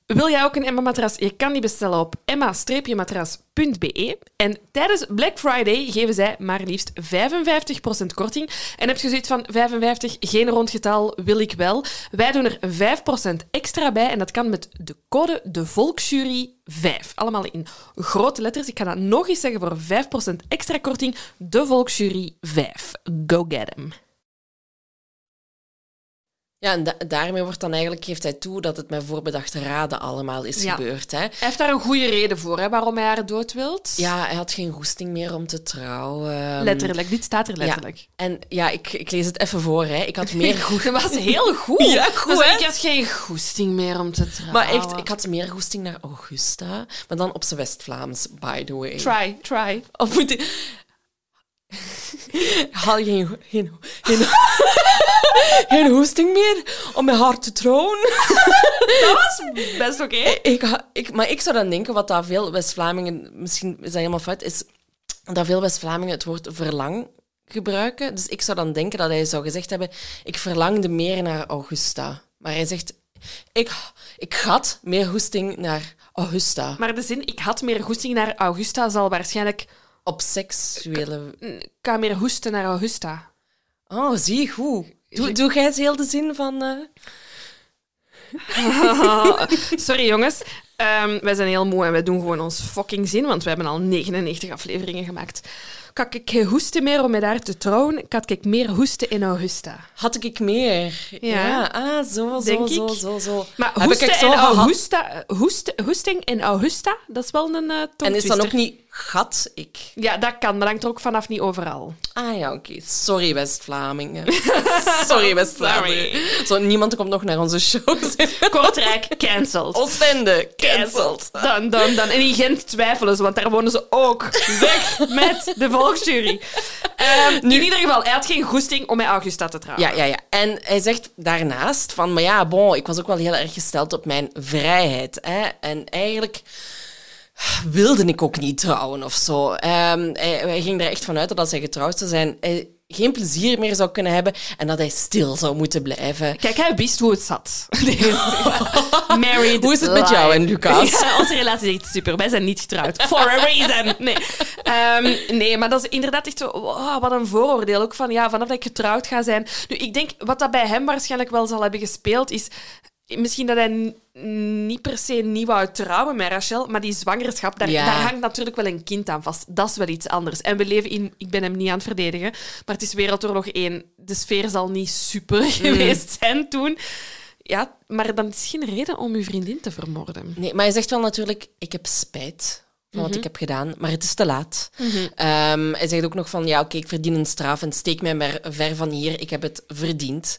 Wil jij ook een Emma-matras? Je kan die bestellen op emma-matras.be. En tijdens Black Friday geven zij maar liefst 55% korting. En heb je zoiets van 55, geen rond getal, wil ik wel. Wij doen er 5% extra bij en dat kan met de code De Volksjury 5. Allemaal in grote letters. Ik ga dat nog eens zeggen voor 5% extra korting. De Volksjury 5. Go get 'em. Ja, en daarmee wordt dan eigenlijk, geeft hij toe dat het met voorbedachte raden allemaal is gebeurd. Hè? Hij heeft daar een goede reden voor, hè, waarom hij haar dood wilt. Ja, hij had geen goesting meer om te trouwen. Letterlijk, dit staat er letterlijk. Ja. En ja, ik lees het even voor. Hè. Ik had meer goesting. Dat was heel goed. Ja, goed dus ik had geen goesting meer om te trouwen. Maar echt, ik had meer goesting naar Augusta. Maar dan op zijn West-Vlaams, by the way. Try. Of moet ik... Haal geen hoesting meer om mijn haar te trouwen. Dat was best oké. Maar ik zou dan denken, wat dat veel West-Vlamingen... Misschien is dat helemaal fout, is dat veel West-Vlamingen het woord verlang gebruiken. Dus ik zou dan denken dat hij zou gezegd hebben... Ik verlangde meer naar Augusta. Maar hij zegt... Ik had meer hoesting naar Augusta. Maar de zin, ik had meer hoesting naar Augusta, zal waarschijnlijk... Op seksuele... Ik kan meer hoesten naar Augusta. Oh, zie, goed. Doe jij eens heel de zin van... Sorry, jongens. Wij zijn heel moe en wij doen gewoon ons fucking zin, want we hebben al 99 afleveringen gemaakt. Kan ik geen hoesten meer om met haar te trouwen? Kan ik meer hoesten in Augusta? Had ik meer? Ja. Zo. Maar hoesten in Augusta, dat is wel een tongtwister. En is dan ook niet... Gat ik. Ja, dat kan. Dat hangt er ook vanaf niet overal. Ah ja, oké. Sorry, West-Vlamingen. Sorry, West-Vlamingen. Zo, niemand komt nog naar onze shows. Kortrijk, cancelled. Oostende, cancelled. Dan. En in Gent twijfelen ze, want daar wonen ze ook. Weg met de Volksjury. In ieder geval, hij had geen goesting om met Augusta te trouwen. Ja. En hij zegt daarnaast van... Maar ja, bon, ik was ook wel heel erg gesteld op mijn vrijheid. Hè? En eigenlijk... wilde ik ook niet trouwen of zo. Hij ging er echt vanuit dat als hij getrouwd zou zijn, hij geen plezier meer zou kunnen hebben en dat hij stil zou moeten blijven. Kijk, hij wist hoe het zat. Married. Hoe is het met jou en Lucas? Ja, onze relatie is echt super. Wij zijn niet getrouwd. For a reason. Nee, maar dat is inderdaad echt zo... Oh, wat een vooroordeel. Ook van, ja, vanaf dat ik getrouwd ga zijn... Nu, ik denk, wat dat bij hem waarschijnlijk wel zal hebben gespeeld, is... Misschien dat hij niet per se niet wou trouwen met Rachel, maar die zwangerschap, daar hangt natuurlijk wel een kind aan vast. Dat is wel iets anders. En we leven in... Ik ben hem niet aan het verdedigen, maar het is Wereldoorlog 1. De sfeer zal niet super geweest zijn toen. Ja, maar dan is geen reden om uw vriendin te vermoorden. Nee, maar hij zegt wel natuurlijk, ik heb spijt van wat ik heb gedaan, maar het is te laat. Hij zegt ook nog van, ja, oké, ik verdien een straf en steek mij maar ver van hier, ik heb het verdiend.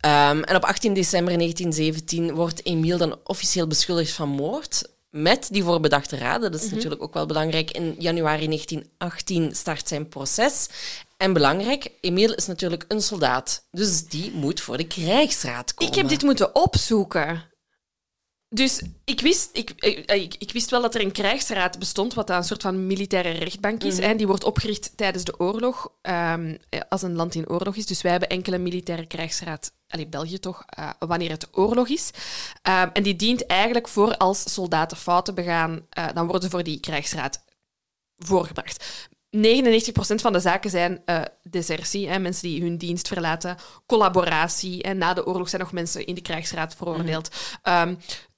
En op 18 december 1917 wordt Emile dan officieel beschuldigd van moord, met die voorbedachte raden, dat is natuurlijk ook wel belangrijk. In januari 1918 start zijn proces. En belangrijk, Emile is natuurlijk een soldaat, dus die moet voor de krijgsraad komen. Ik heb dit moeten opzoeken. Dus ik wist wel dat er een krijgsraad bestond, wat een soort van militaire rechtbank is. Die wordt opgericht tijdens de oorlog, als een land in oorlog is. Dus wij hebben enkele militaire krijgsraad, België toch, wanneer het oorlog is. En die dient eigenlijk voor als soldaten fouten begaan, dan worden ze voor die krijgsraad voorgebracht. 99% van de zaken zijn desertie, mensen die hun dienst verlaten, collaboratie. En na de oorlog zijn nog mensen in de krijgsraad veroordeeld.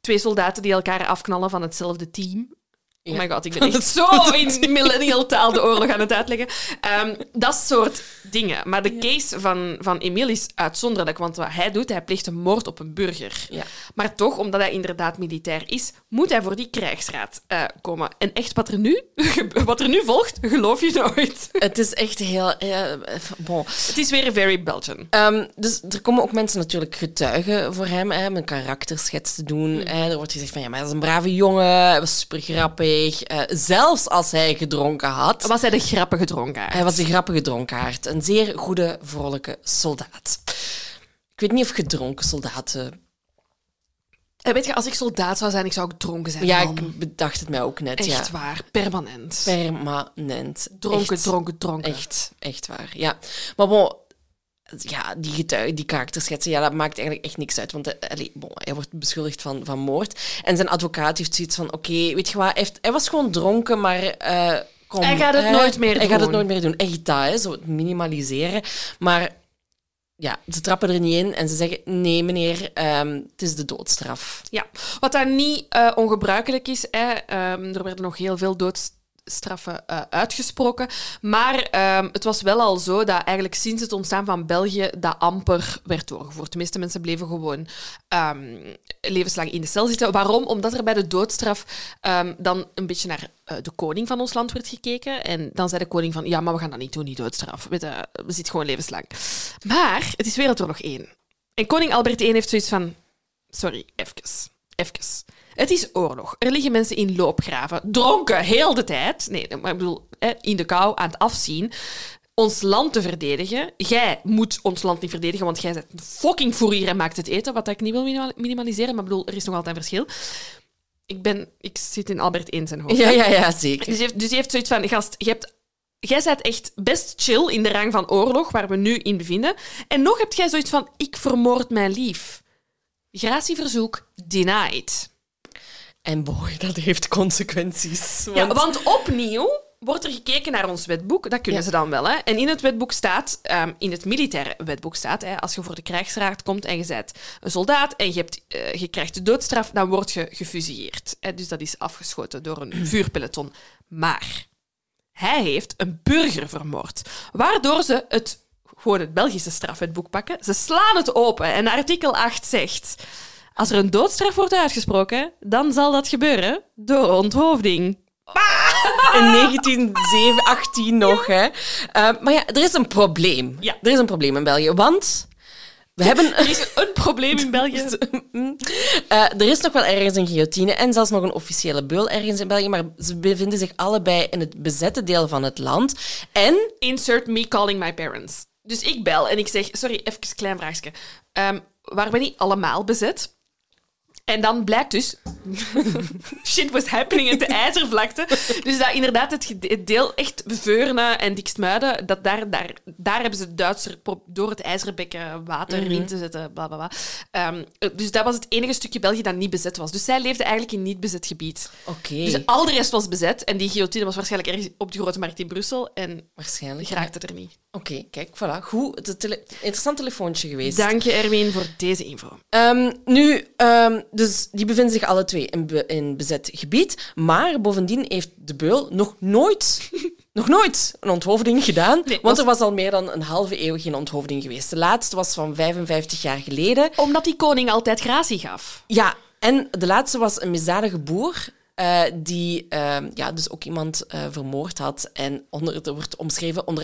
Twee soldaten die elkaar afknallen van hetzelfde team. Ja. Oh my god, ik ben echt zo in millennial taal de oorlog aan het uitleggen. Dat soort dingen. Maar de case van Emile is uitzonderlijk, want wat hij doet, hij pleegt een moord op een burger. Ja. Maar toch, omdat hij inderdaad militair is, moet hij voor die krijgsraad komen. En echt, wat er nu volgt, geloof je nooit. Het is echt heel... bon. Het is weer very Belgian. Dus er komen ook mensen natuurlijk getuigen voor hem, om een karakterschets te doen. Er wordt gezegd van, ja, maar hij is een brave jongen, hij was super grappig. Zelfs als hij gedronken had... Was hij de grappige dronkaard. Hij was de grappige dronkaard. Een zeer goede, vrolijke soldaat. Ik weet niet of gedronken soldaten... Weet je, als ik soldaat zou zijn, ik zou ook dronken zijn. Ja, man. Ik bedacht het mij ook net. Echt waar. Permanent. Permanent. Dronken. Echt waar, ja. Maar bon... Ja, die getuigen, die karakterschetsen, ja, dat maakt eigenlijk echt niks uit. Want hij wordt beschuldigd van moord. En zijn advocaat heeft zoiets van... Oké, weet je wat, hij was gewoon dronken, maar... Hij gaat het nooit meer doen. Echt dat, hè, zo het minimaliseren. Maar ja, ze trappen er niet in en ze zeggen... Nee, meneer, het is de doodstraf. Ja, wat daar niet ongebruikelijk is... er werden nog heel veel doodstraffen uitgesproken. Maar het was wel al zo dat eigenlijk sinds het ontstaan van België dat amper werd doorgevoerd. De meeste mensen bleven gewoon levenslang in de cel zitten. Waarom? Omdat er bij de doodstraf dan een beetje naar de koning van ons land werd gekeken. En dan zei de koning van, ja, maar we gaan dat niet doen, die doodstraf. We zitten gewoon levenslang. Maar het is Wereldoorlog 1. En koning Albert I heeft zoiets van, sorry, even. Het is oorlog. Er liggen mensen in loopgraven, dronken, heel de tijd. Nee, maar ik bedoel, in de kou, aan het afzien. Ons land te verdedigen. Jij moet ons land niet verdedigen, want jij bent een fucking foerier en maakt het eten. Wat ik niet wil minimaliseren, maar ik bedoel, er is nog altijd een verschil. Ik zit in Albert I zijn hoofd. Ja, zeker. Dus hij heeft zoiets van, gast, jij bent echt best chill in de rang van oorlog, waar we nu in bevinden. En nog heb jij zoiets van, ik vermoord mijn lief. Gratieverzoek denied. En boy, dat heeft consequenties. Want opnieuw wordt er gekeken naar ons wetboek. Dat kunnen ze dan wel. Hè? En in het wetboek staat, in het militaire wetboek staat, hè, als je voor de krijgsraad komt en je bent een soldaat en je krijgt de doodstraf, dan word je gefusilleerd. Hè? Dus dat is afgeschoten door een vuurpeloton. Maar hij heeft een burger vermoord, waardoor ze gewoon het Belgische strafwetboek pakken. Ze slaan het open en artikel 8 zegt... Als er een doodstraf wordt uitgesproken, dan zal dat gebeuren door onthoofding. in 1918 nog. Hè. Maar ja, er is een probleem. Ja. Er is een probleem in België, want... We hebben... Er is een probleem in België. Er is nog wel ergens een guillotine en zelfs nog een officiële beul ergens in België, maar ze bevinden zich allebei in het bezette deel van het land. En... Insert me calling my parents. Dus ik bel en ik zeg... Sorry, even een klein vraagje. Waar ben ik allemaal bezet? En dan blijkt dus... Shit was happening in de IJzervlakte. Dus dat inderdaad het deel echt Veurne en Diksmuiden, dat daar hebben ze Duitser door het IJzerbekken water in te zetten. Bla, bla, bla. Dus dat was het enige stukje België dat niet bezet was. Dus zij leefde eigenlijk in niet bezet gebied. Okay. Dus al de rest was bezet. En die guillotine was waarschijnlijk ergens op de Grote Markt in Brussel. En waarschijnlijk geraakte er niet. Oké, kijk, voilà. Goed, het interessant telefoontje geweest. Dank je, Erwin, voor deze info. Dus die bevinden zich alle twee in bezet gebied. Maar bovendien heeft de beul nog nooit een onthoofding gedaan. Nee, want er was al meer dan een halve eeuw geen onthoofding geweest. De laatste was van 55 jaar geleden. Omdat die koning altijd gratie gaf. Ja, en de laatste was een misdadige boer... die dus ook iemand vermoord had en wordt omschreven in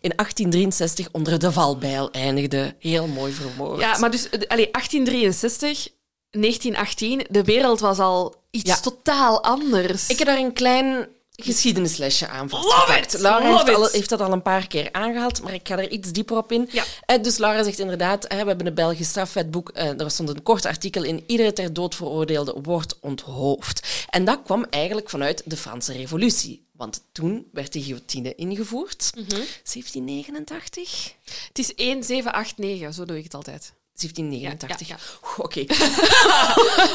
1863 onder de valbijl eindigde. Heel mooi vermoord. Ja, maar dus 1863, 1918, de wereld was al iets totaal anders. Ik heb daar een klein geschiedenislesje aan vastgepakt. Laura heeft dat al een paar keer aangehaald, maar ik ga er iets dieper op in. Ja. Dus Laura zegt inderdaad, we hebben een Belgisch strafwetboek. Er stond een kort artikel in. Iedere ter dood veroordeelde wordt onthoofd. En dat kwam eigenlijk vanuit de Franse Revolutie. Want toen werd de guillotine ingevoerd. 1789? Het is 1789, zo doe ik het altijd. 1789. Ja, ja, ja. Oké.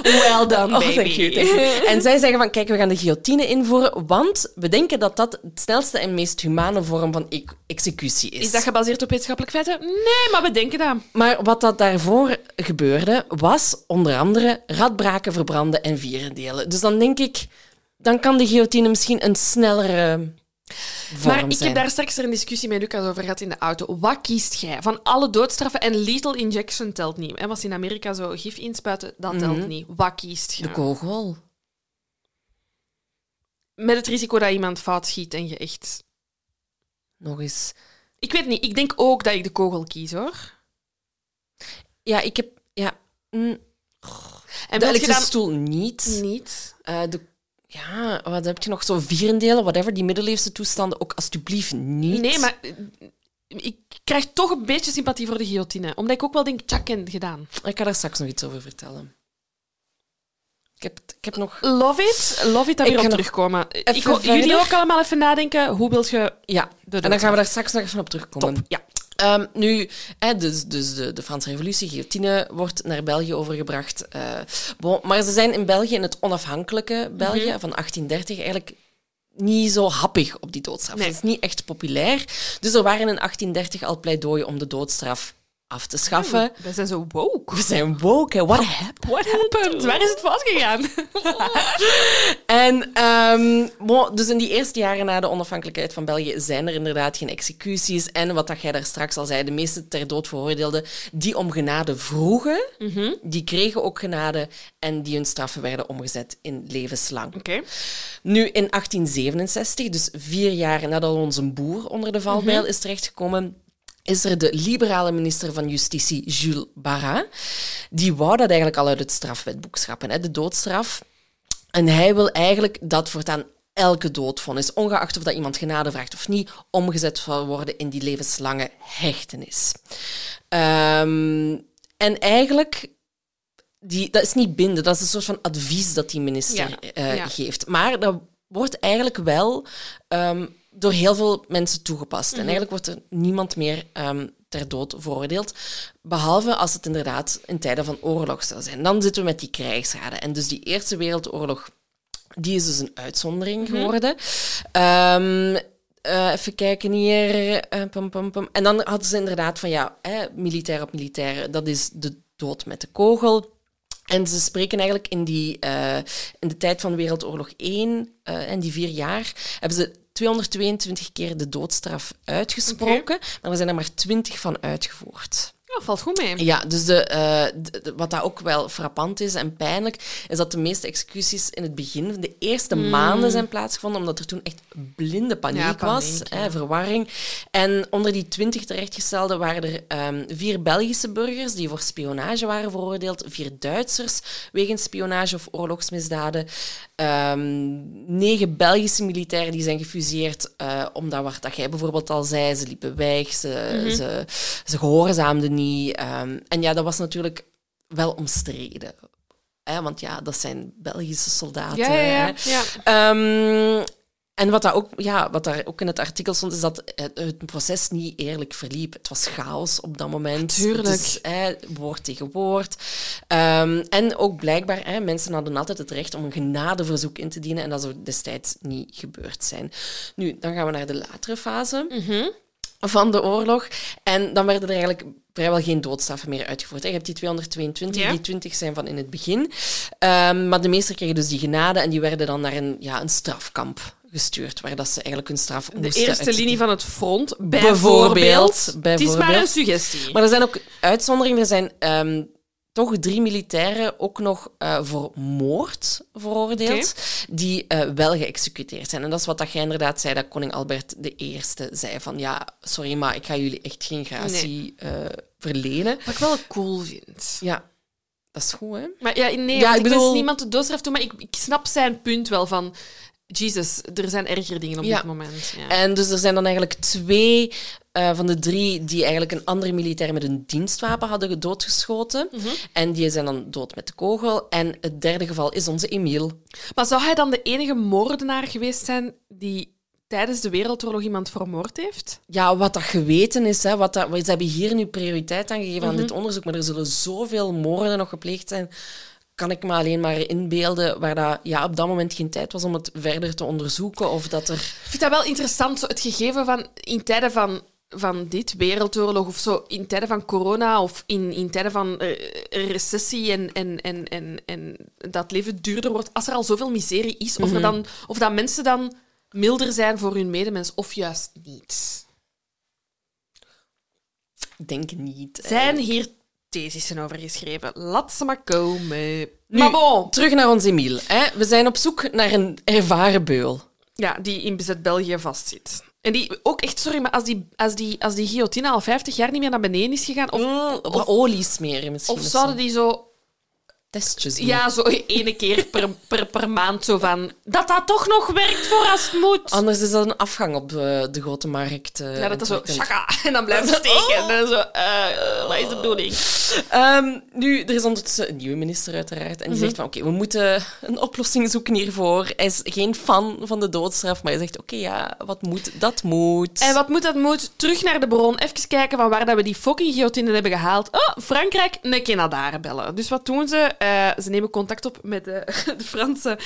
Well done, baby. Oh, thank you. En zij zeggen van, kijk, we gaan de guillotine invoeren, want we denken dat dat het snelste en meest humane vorm van executie is. Is dat gebaseerd op wetenschappelijke feiten? Nee, maar we denken dat. Maar wat dat daarvoor gebeurde, was onder andere radbraken, verbranden en vierendelen. Dus dan denk ik, dan kan de guillotine misschien een snellere... Maar ik heb daar straks een discussie met Lucas over gehad in de auto. Wat kiest jij? Van alle doodstraffen, en lethal injection telt niet. En was in Amerika zo gif inspuiten, dat telt niet. Wat kiest je? De kogel. Met het risico dat iemand fout schiet en je echt... Nog eens. Ik weet niet. Ik denk ook dat ik de kogel kies, hoor. Ja, ik heb... Ja. En de elektrische stoel niet. Niet. Ja, wat heb je nog? Zo vierendelen, whatever, die middeleeuwse toestanden ook alsjeblieft niet. Nee, maar ik krijg toch een beetje sympathie voor de guillotine. Omdat ik ook wel denk, tjakken gedaan. Ik ga daar straks nog iets over vertellen. Ik heb nog... Love it dat we erop terugkomen. Jullie ook allemaal even nadenken, hoe wil je... Ja, en dan gaan we daar straks nog even op terugkomen. Top, ja. De Franse Revolutie, guillotine, wordt naar België overgebracht. Maar ze zijn in België, in het onafhankelijke België van 1830, eigenlijk niet zo happig op die doodstraf. Nee. Dat is niet echt populair. Dus er waren in 1830 al pleidooien om de doodstraf af te schaffen. We zijn zo woke. We zijn woke, hè. What happened? Waar is het fout gegaan? En dus in die eerste jaren na de onafhankelijkheid van België zijn er inderdaad geen executies. En wat dat jij daar straks al zei, de meeste ter dood veroordeelden die om genade vroegen, die kregen ook genade en die hun straffen werden omgezet in levenslang. Okay. Nu, in 1867, dus 4 jaar nadat onze boer onder de valbijl is terechtgekomen, is er de liberale minister van Justitie, Jules Barras. Die wou dat eigenlijk al uit het strafwetboek schrappen, hè? De doodstraf. En hij wil eigenlijk dat voortaan elke doodvonnis, ongeacht of dat iemand genade vraagt of niet, omgezet zal worden in die levenslange hechtenis. En eigenlijk... dat is niet binden, dat is een soort van advies dat die minister geeft. Maar dat wordt eigenlijk wel... door heel veel mensen toegepast. En eigenlijk wordt er niemand meer ter dood veroordeeld, behalve als het inderdaad in tijden van oorlog zou zijn. Dan zitten we met die krijgsraden. En dus die Eerste Wereldoorlog, die is dus een uitzondering geworden. Even kijken hier. En dan hadden ze inderdaad van, militair op militair, dat is de dood met de kogel. En ze spreken eigenlijk in de tijd van Wereldoorlog 1 en die 4 jaar, hebben ze 222 keer de doodstraf uitgesproken, maar er zijn er maar 20 van uitgevoerd. Ja, valt goed mee. Ja, dus wat dat ook wel frappant is en pijnlijk, is dat de meeste executies in het begin, de eerste maanden zijn plaatsgevonden, omdat er toen echt blinde paniek was. Hè, verwarring. En onder die 20 terechtgestelden waren er 4 Belgische burgers die voor spionage waren veroordeeld, 4 Duitsers wegens spionage of oorlogsmisdaden, 9 Belgische militairen die zijn gefuseerd omdat, wat jij bijvoorbeeld al zei, ze liepen weg, ze gehoorzaamden niet. En ja, dat was natuurlijk wel omstreden. Want ja, dat zijn Belgische soldaten. Ja. En wat daar ook in het artikel stond, is dat het proces niet eerlijk verliep. Het was chaos op dat moment. Tuurlijk. Dus, woord tegen woord. En ook blijkbaar, mensen hadden altijd het recht om een genadeverzoek in te dienen. En dat zou destijds niet gebeurd zijn. Nu, dan gaan we naar de latere fase van de oorlog. En dan werden er eigenlijk vrijwel geen doodstraffen meer uitgevoerd. Je hebt die 222, die 20 zijn van in het begin. Maar de meesten kregen dus die genade en die werden dan naar een strafkamp gestuurd, waar dat ze eigenlijk hun straf moesten uitzitten. De eerste linie van het front, bijvoorbeeld. Het is maar een suggestie. Maar er zijn ook uitzonderingen. Er zijn toch 3 militairen ook nog voor moord veroordeeld, die wel geëxecuteerd zijn. En dat is wat jij inderdaad zei, dat koning Albert I zei van ja, sorry, maar ik ga jullie echt geen gratie verlenen. Wat ik wel cool vind. Ja. Dat is goed, hè? Maar ja, ik bedoel... is niemand de doodstraf toe, maar ik snap zijn punt wel van... Jesus, er zijn erger dingen op dit moment. Ja. En dus er zijn dan eigenlijk 2 van de 3 die eigenlijk een andere militair met een dienstwapen hadden doodgeschoten. En die zijn dan dood met de kogel. En het derde geval is onze Emile. Maar zou hij dan de enige moordenaar geweest zijn die tijdens de Wereldoorlog iemand vermoord heeft? Ja, wat dat geweten is. Ze hebben hier nu prioriteit aan gegeven aan dit onderzoek, maar er zullen zoveel moorden nog gepleegd zijn... kan ik me alleen maar inbeelden waar dat, op dat moment geen tijd was om het verder te onderzoeken. Of dat er... Ik vind dat wel interessant, zo het gegeven van in tijden van dit wereldoorlog of zo, in tijden van corona of in tijden van recessie en dat leven duurder wordt, als er al zoveel miserie is, of dat mensen dan milder zijn voor hun medemens of juist niet. Ik denk niet. Zijn hier thesissen over geschreven. Laat ze maar komen. Maar bon, terug naar ons Emile. We zijn op zoek naar een ervaren beul. Ja, die in bezet België vastzit. En die ook echt, sorry, maar als die guillotine al 50 jaar niet meer naar beneden is gegaan... Of olie smeren misschien. Of zouden die zo... Testjes doen. Ja, zo 1 keer per maand zo van... Dat toch nog werkt voor als het moet. Anders is dat een afgang op de grote markt. Ja, dat is zo... Shaka, en dan blijft het steken. En zo... wat is de bedoeling? Nu, er is ondertussen een nieuwe minister uiteraard. En die zegt van... Oké, we moeten een oplossing zoeken hiervoor. Hij is geen fan van de doodstraf. Maar hij zegt... Oké, wat moet, dat moet. En wat moet, dat moet. Terug naar de bron. Even kijken van waar dat we die fucking guillotine hebben gehaald. Oh, Frankrijk. Een Canadaar bellen. Dus wat doen ze... ze nemen contact op met de Franse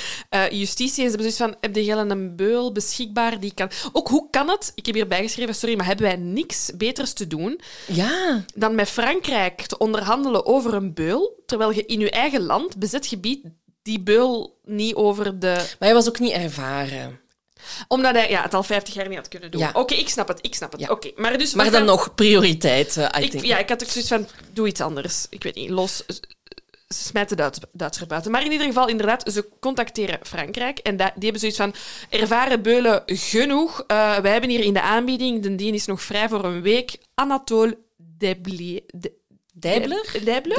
justitie. En ze hebben zoiets van, heb je een beul beschikbaar die kan... Ook, hoe kan het? Ik heb hierbij geschreven, sorry, maar hebben wij niks beters te doen dan met Frankrijk te onderhandelen over een beul, terwijl je in je eigen land, bezet gebied, die beul niet over de... Maar hij was ook niet ervaren. Omdat hij het al 50 jaar niet had kunnen doen. Ja. Oké, ik snap het. Ja. Oké, maar dus... Maar dan nog prioriteit, I think. Ja, ik had ook zoiets van, doe iets anders. Ik weet niet, los... Ze smijten de Duitsers buiten. Maar in ieder geval, inderdaad, ze contacteren Frankrijk. En die hebben zoiets van... Ervaren beulen genoeg. Wij hebben hier in de aanbieding... De dien is nog vrij voor een week. Anatole Deibler. Deibler.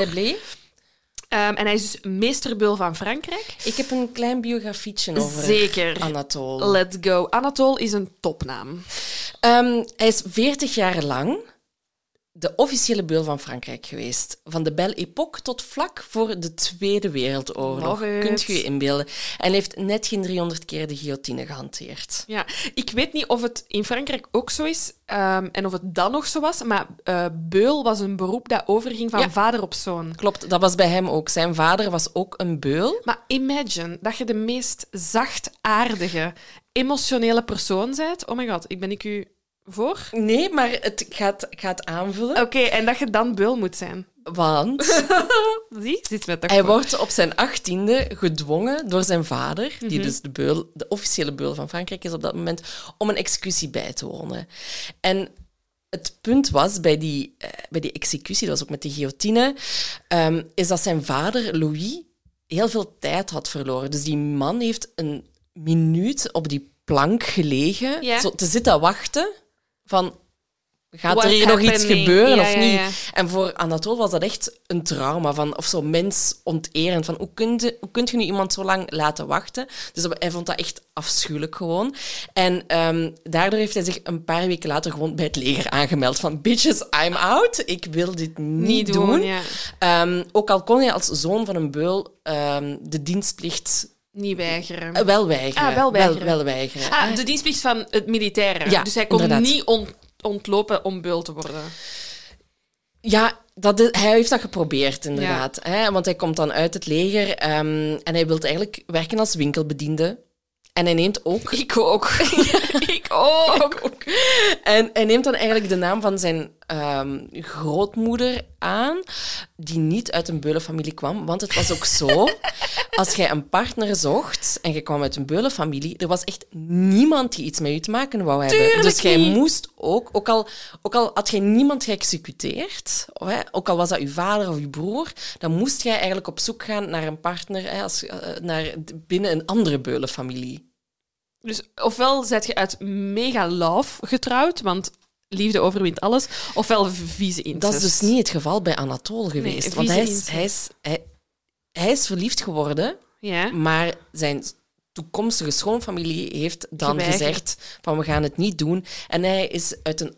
En hij is dus meesterbeul van Frankrijk. Ik heb een klein biografietje over Anatole. Let's go. Anatole is een topnaam. Hij is 40 jaar lang... de officiële beul van Frankrijk geweest. Van de Belle Époque tot vlak voor de Tweede Wereldoorlog. Kunt je je inbeelden. En heeft net geen 300 keer de guillotine gehanteerd. Ja, ik weet niet of het in Frankrijk ook zo is en of het dan nog zo was, maar beul was een beroep dat overging van vader op zoon. Klopt, dat was bij hem ook. Zijn vader was ook een beul. Maar imagine dat je de meest zachtaardige, emotionele persoon bent. Oh my god, voor? Nee, maar ik ga het aanvullen. Oké, en dat je dan beul moet zijn. Want zie, hij wordt op zijn 18e gedwongen door zijn vader, die dus de officiële beul van Frankrijk is op dat moment, om een executie bij te wonen. En het punt was bij die executie, dat was ook met de guillotine, is dat zijn vader, Louis, heel veel tijd had verloren. Dus die man heeft een minuut op die plank gelegen, ja, zo te zitten wachten van... Gaat What er hier happening? Nog iets gebeuren of niet? Ja. En voor Anatole was dat echt een trauma, van, of zo mensonterend. Van, hoe kunt je nu iemand zo lang laten wachten? Dus hij vond dat echt afschuwelijk gewoon. En daardoor heeft hij zich een paar weken later gewoon bij het leger aangemeld. Van, bitches, I'm out. Ik wil dit niet doen. Ja. Ook al kon hij als zoon van een beul de dienstplicht... Niet weigeren. Wel weigeren. Ah, de dienstplicht van het militaire. Ja, dus hij kon inderdaad niet ontlopen om beul te worden. Ja, hij heeft dat geprobeerd, inderdaad. Ja. Hè? Want hij komt dan uit het leger en hij wil eigenlijk werken als winkelbediende. En hij neemt ook... Ik ook. En hij neemt dan eigenlijk de naam van zijn grootmoeder aan, die niet uit een beulenfamilie kwam. Want het was ook zo, als jij een partner zocht en je kwam uit een beulenfamilie, er was echt niemand die iets met je te maken wou hebben. Tuurlijk dus jij niet. Moest ook al had jij niemand geëxecuteerd, ook al was dat je vader of je broer, dan moest jij eigenlijk op zoek gaan naar een partner binnen een andere beulenfamilie. Dus ofwel zet je uit mega love getrouwd, want liefde overwint alles, ofwel vieze incest. Dat is dus niet het geval bij Anatole geweest. Nee, want hij is verliefd geworden, ja, maar zijn toekomstige schoonfamilie heeft dan gezegd van we gaan het niet doen. En hij is uit in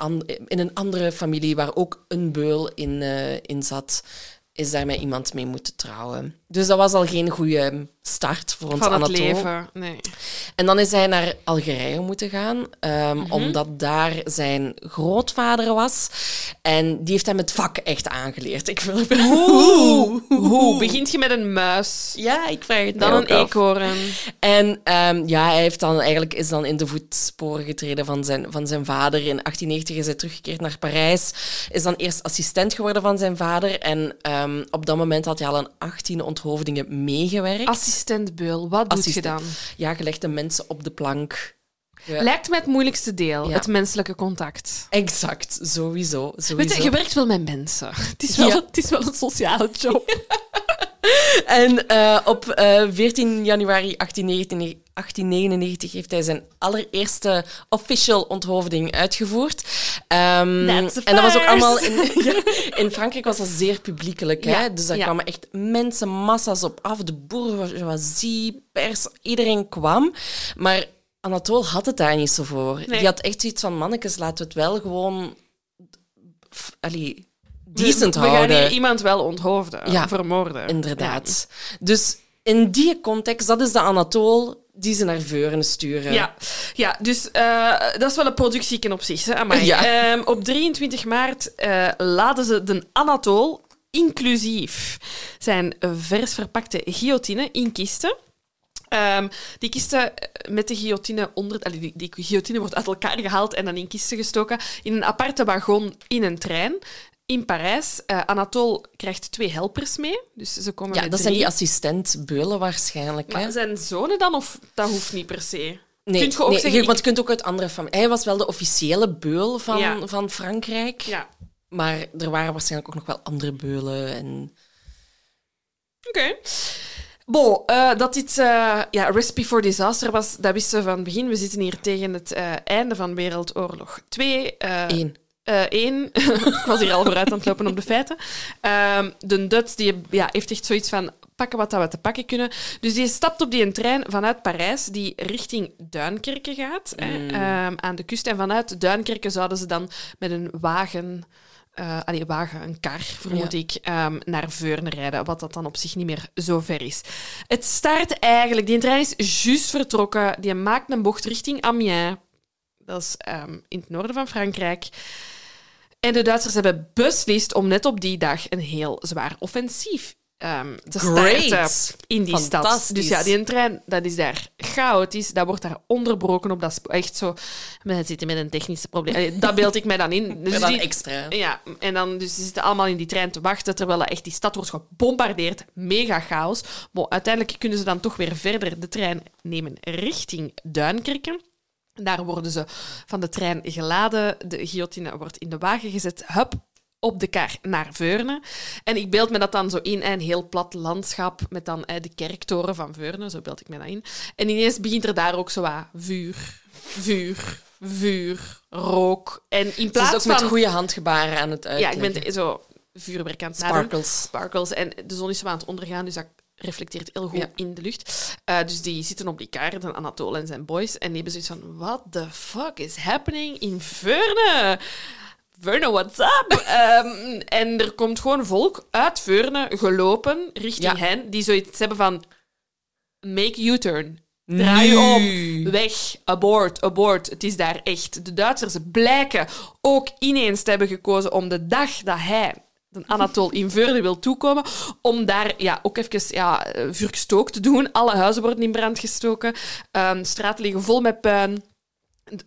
een andere familie waar ook een beul in zat, is daar met iemand mee moeten trouwen. Dus dat was al geen goede start voor ons Anatole. Van het leven, nee. En dan is hij naar Algerije moeten gaan, omdat daar zijn grootvader was. En die heeft hem het vak echt aangeleerd. Hoe begint je met een muis? Ja, ik vraag het dan een eekhoorn. En hij heeft dan eigenlijk in de voetsporen getreden van zijn vader. In 1890 is hij teruggekeerd naar Parijs. Is dan eerst assistent geworden van zijn vader. En op dat moment had hij al een 18 onthoofdingen meegewerkt. Assistent beul, wat doet je dan? Ja, je legt de mensen op de plank. Ja. Lijkt me het moeilijkste deel, het menselijke contact. Exact, sowieso. Weet je, je werkt wel met mensen. Het is wel een sociale job. En op 14 januari 1899 heeft hij zijn allereerste official onthoofding uitgevoerd. En dat was ook allemaal... In Frankrijk was dat zeer publiekelijk. Ja. Hè? Dus daar kwamen echt mensen, massa's op af. De bourgeoisie, pers, iedereen kwam. Maar Anatole had het daar niet zo voor. Nee. Die had echt zoiets van, mannetjes, laten we het wel gewoon... decent houden. We gaan hier iemand wel onthoofden, vermoorden. Inderdaad. Ja. Dus in die context, dat is de Anatole die ze naar Veurne sturen. Ja dus dat is wel een productie ten opzichte. Amai. Ja. Op 23 maart laden ze de Anatole, inclusief zijn vers verpakte guillotine, in kisten. Die kisten met de guillotine die guillotine wordt uit elkaar gehaald en dan in kisten gestoken in een aparte wagon in een trein. In Parijs. Anatole krijgt 2 helpers mee. Dus ze komen met dat 3. Zijn die assistent-beulen waarschijnlijk. Maar hè? Zijn zonen dan? Of dat hoeft niet per se? Nee, want je kunt ook uit andere families. Hij was wel de officiële beul van Frankrijk. Ja. Maar er waren waarschijnlijk ook nog wel andere beulen. En... Oké. Dat dit recipe for disaster was, dat wisten we van het begin. We zitten hier tegen het einde van Wereldoorlog 2. 1. Ik was hier al vooruit aan het lopen op de feiten. De Duits heeft echt zoiets van pakken wat we te pakken kunnen. Dus die stapt op die trein vanuit Parijs die richting Duinkerke gaat, aan de kust. En vanuit Duinkerke zouden ze dan met een wagen... een kar, vermoed ik, naar Veurne rijden, wat dat dan op zich niet meer zo ver is. Het start eigenlijk... Die trein is juist vertrokken. Die maakt een bocht richting Amiens. Dat is in het noorden van Frankrijk. En de Duitsers hebben beslist om net op die dag een heel zwaar offensief te starten in die stad. Dus ja, die trein, dat is daar chaotisch. Dat wordt daar onderbroken op. Dat echt zo... We zitten met een technisch probleem. Allee, dat beeld ik mij dan in. Dus dan extra. Ja, en dan dus ze zitten allemaal in die trein te wachten, terwijl echt die stad wordt gebombardeerd. Mega chaos. Maar uiteindelijk kunnen ze dan toch weer verder de trein nemen richting Duinkerke. Daar worden ze van de trein geladen. De guillotine wordt in de wagen gezet. Hup, op de kar naar Veurne. En ik beeld me dat dan zo in, een heel plat landschap met dan de kerktoren van Veurne. Zo beeld ik me dat in. En ineens begint er daar ook zo wat vuur, rook. En in plaats het is ook met goede handgebaren aan het uitleggen. Ja, ik ben zo vuurwerk aan het nadoen. Sparkles. En de zon is zo aan het ondergaan, dus dat reflecteert heel goed in de lucht. Dus die zitten op die kar, dan Anatole en zijn boys, en die hebben zoiets van, what the fuck is happening in Veurne? Veurne, what's up? En er komt gewoon volk uit Veurne gelopen richting hen, die zoiets hebben van, make U-turn. Draai je om, weg, abort. Het is daar echt. De Duitsers blijken ook ineens te hebben gekozen om de dag dat hij, Anatole, in Veurne wil toekomen, om daar ook even vuurgestook te doen. Alle huizen worden in brand gestoken. Straten liggen vol met puin.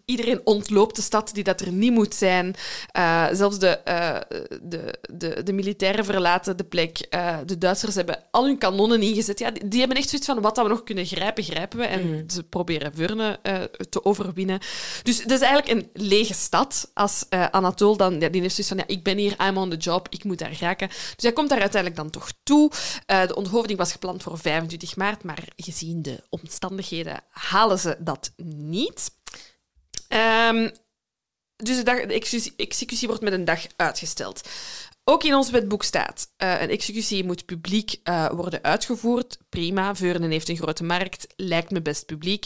Iedereen ontloopt de stad die dat er niet moet zijn. Zelfs de militairen verlaten de plek. De Duitsers hebben al hun kanonnen ingezet. Ja, die hebben echt zoiets van wat we nog kunnen grijpen, grijpen we. En ze proberen Veurne te overwinnen. Dus het is eigenlijk een lege stad. Als Anatole dan... Ja, die heeft zoiets van, ik ben hier, I'm on the job, ik moet daar geraken. Dus hij komt daar uiteindelijk dan toch toe. De onthoofding was gepland voor 25 maart, maar gezien de omstandigheden halen ze dat niet. Dus de executie wordt met een dag uitgesteld. Ook in ons wetboek staat, een executie moet publiek worden uitgevoerd. Prima, Veurne heeft een grote markt, lijkt me best publiek.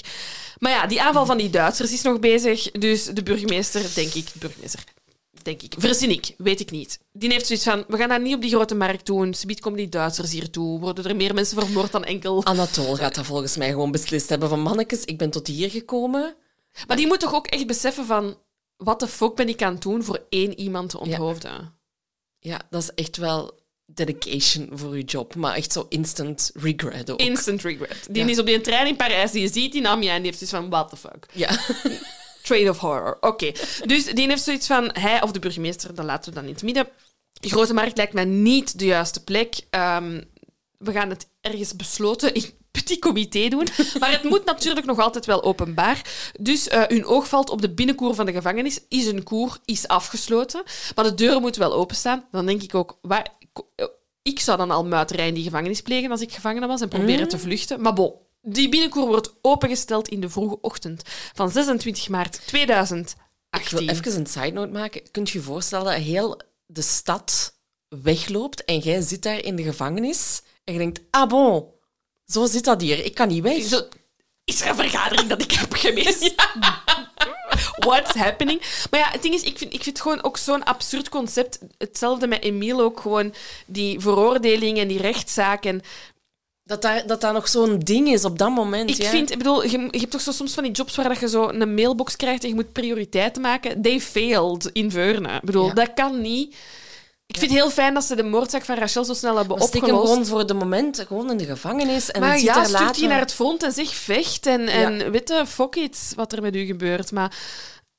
Maar ja, die aanval van die Duitsers is nog bezig, dus de burgemeester, denk ik, die heeft zoiets van, we gaan dat niet op die grote markt doen. Subiet komen die Duitsers hier toe. Worden er meer mensen vermoord dan enkel... Anatole gaat dat volgens mij gewoon beslist hebben van, mannetjes, ik ben tot hier gekomen... Maar die moet toch ook echt beseffen van... Wat de fuck ben ik aan het doen voor één iemand te onthoofden? Ja, dat is echt wel dedication voor je job. Maar echt zo instant regret ook. Instant regret. Die is op die trein in Parijs, die je ziet in Amiens... En die heeft dus van, what the fuck? Ja. Trade of horror. Oké. Dus die heeft zoiets van... Hij of de burgemeester, dat laten we dan in het midden. De grote markt lijkt mij niet de juiste plek. We gaan het ergens besloten... petit comité doen. Maar het moet natuurlijk nog altijd wel openbaar. Dus hun oog valt op de binnenkoer van de gevangenis. Is een koer, is afgesloten. Maar de deuren moeten wel openstaan. Dan denk ik ook... Ik zou dan al muiterij in die gevangenis plegen als ik gevangene was en proberen te vluchten. Maar bon, die binnenkoer wordt opengesteld in de vroege ochtend van 26 maart 2018. Ik wil even een side note maken. Kunt je je voorstellen dat heel de stad wegloopt en jij zit daar in de gevangenis en je denkt, ah bon... Zo zit dat hier. Ik kan niet weg. Zo, is er een vergadering dat ik heb gemist? Ja. What's happening? Maar ja, het ding is, ik vind het gewoon ook zo'n absurd concept. Hetzelfde met Emile ook. Gewoon die veroordelingen en die rechtszaken. Dat nog zo'n ding is op dat moment. Ik bedoel, je hebt toch zo soms van die jobs waar je zo een mailbox krijgt en je moet prioriteiten maken. They failed in Veurne. Ik bedoel, dat kan niet... Ik vind het heel fijn dat ze de moordzaak van Rachel zo snel hebben opgelost. Stik hem gewoon voor de moment gewoon in de gevangenis. En maar het zit er later... stuurt hij naar het front en zegt vecht. En weet je, fuck it, wat er met u gebeurt. Maar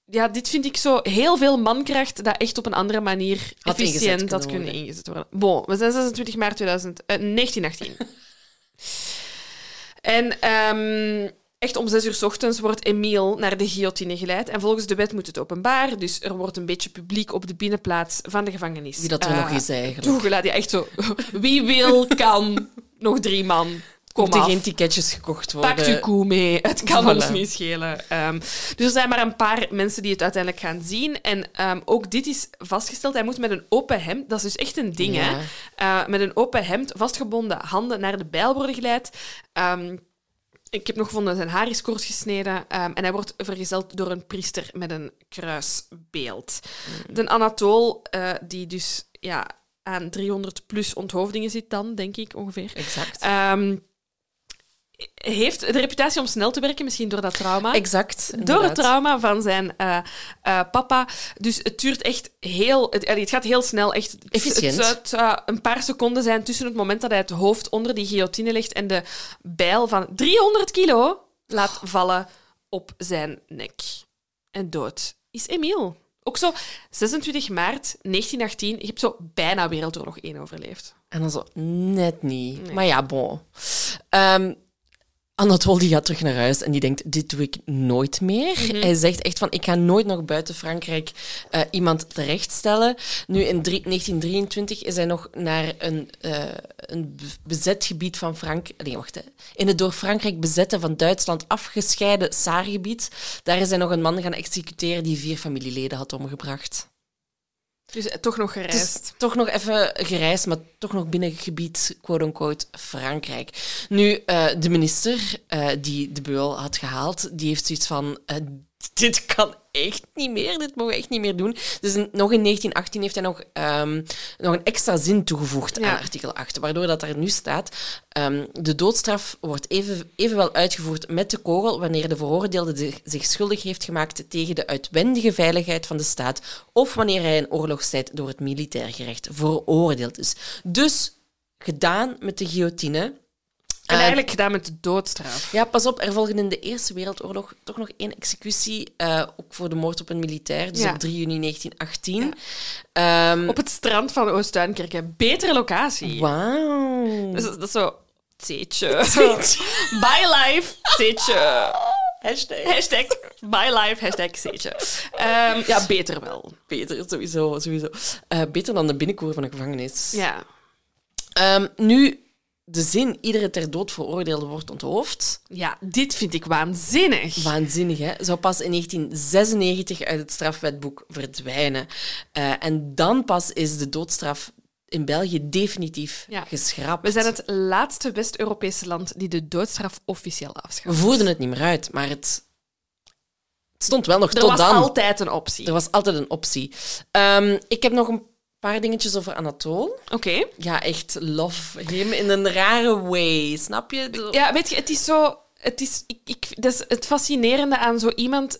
ja, dit vind ik zo heel veel mankracht dat echt op een andere manier efficiënt had kunnen ingezet worden. Bon, we zijn 26 maart 1918. En... Echt om 6:00 's ochtends wordt Emile naar de guillotine geleid. En volgens de wet moet het openbaar. Dus er wordt een beetje publiek op de binnenplaats van de gevangenis. Wie dat er nog is eigenlijk. Toegelaten, ja, echt zo. Wie wil, kan. Nog 3 man. Kom af. Er moeten geen ticketjes gekocht worden. Pak je koe mee. Het kan ons niet schelen. Dus er zijn maar een paar mensen die het uiteindelijk gaan zien. En ook dit is vastgesteld. Hij moet met een open hemd... Dat is dus echt een ding, hè. Met een open hemd, vastgebonden handen naar de bijl worden geleid... Ik heb nog gevonden, zijn haar is kort gesneden. En hij wordt vergezeld door een priester met een kruisbeeld. De Anatole, die dus aan 300 plus onthoofdingen zit dan, denk ik, ongeveer. Exact. Heeft de reputatie om snel te werken, misschien door dat trauma. Exact, inderdaad. Door het trauma van zijn papa. Dus het duurt echt heel... Het gaat heel snel. Echt, efficiënt. Het zou een paar seconden zijn tussen het moment dat hij het hoofd onder die guillotine legt en de bijl van 300 kilo laat vallen op zijn nek. En dood is Emile. Ook zo 26 maart 1918. Je hebt zo bijna Wereldoorlog 1 overleefd. En dan zo net niet. Nee. Maar ja, bon... Anatole die gaat terug naar huis en die denkt, dit doe ik nooit meer. Mm-hmm. Hij zegt echt van, ik ga nooit nog buiten Frankrijk iemand terechtstellen. Nu, in 1923 is hij nog naar een bezet gebied van Frankrijk... Nee, wacht. Hè. In het door Frankrijk bezette van Duitsland afgescheiden Saargebied. Daar is hij nog een man gaan executeren die 4 familieleden had omgebracht. Dus toch nog gereisd. Dus toch nog even gereisd, maar toch nog binnen gebied, quote-unquote, Frankrijk. Nu, de minister die de beul had gehaald, die heeft zoiets van... Dit kan echt niet meer, dit mogen we echt niet meer doen. Dus nog in 1918 heeft hij nog een extra zin toegevoegd aan artikel 8, waardoor dat er nu staat... de doodstraf wordt evenwel uitgevoerd met de kogel wanneer de veroordeelde zich schuldig heeft gemaakt tegen de uitwendige veiligheid van de staat of wanneer hij in oorlogstijd door het militair gerecht veroordeeld is. Dus gedaan met de guillotine... En eigenlijk gedaan met de doodstraf. Ja, pas op, er volgde in de Eerste Wereldoorlog toch nog 1 executie, ook voor de moord op een militair, dus op 3 juni 1918. Ja. Op het strand van Oostduinkerke. Betere locatie. Wauw. Dus dat is zo... Zeetje. Bye life, zeetje. Hashtag my life, hashtag zeetje. Ja, beter wel. Beter, sowieso. Beter dan de binnenkoer van een gevangenis. Ja. Nu... De zin, iedere ter dood veroordeelde wordt onthoofd. Ja, dit vind ik waanzinnig. Waanzinnig, hè? Zou pas in 1996 uit het strafwetboek verdwijnen. En dan pas is de doodstraf in België definitief geschrapt. We zijn het laatste West-Europese land die de doodstraf officieel afschaft. We voerden het niet meer uit, maar het stond wel nog tot dan. Er was altijd een optie. Ik heb nog een paar dingetjes over Anatole. Oké. Ja, echt love him in een rare way, snap je? Ja, weet je, het is zo... dat is het fascinerende aan zo iemand...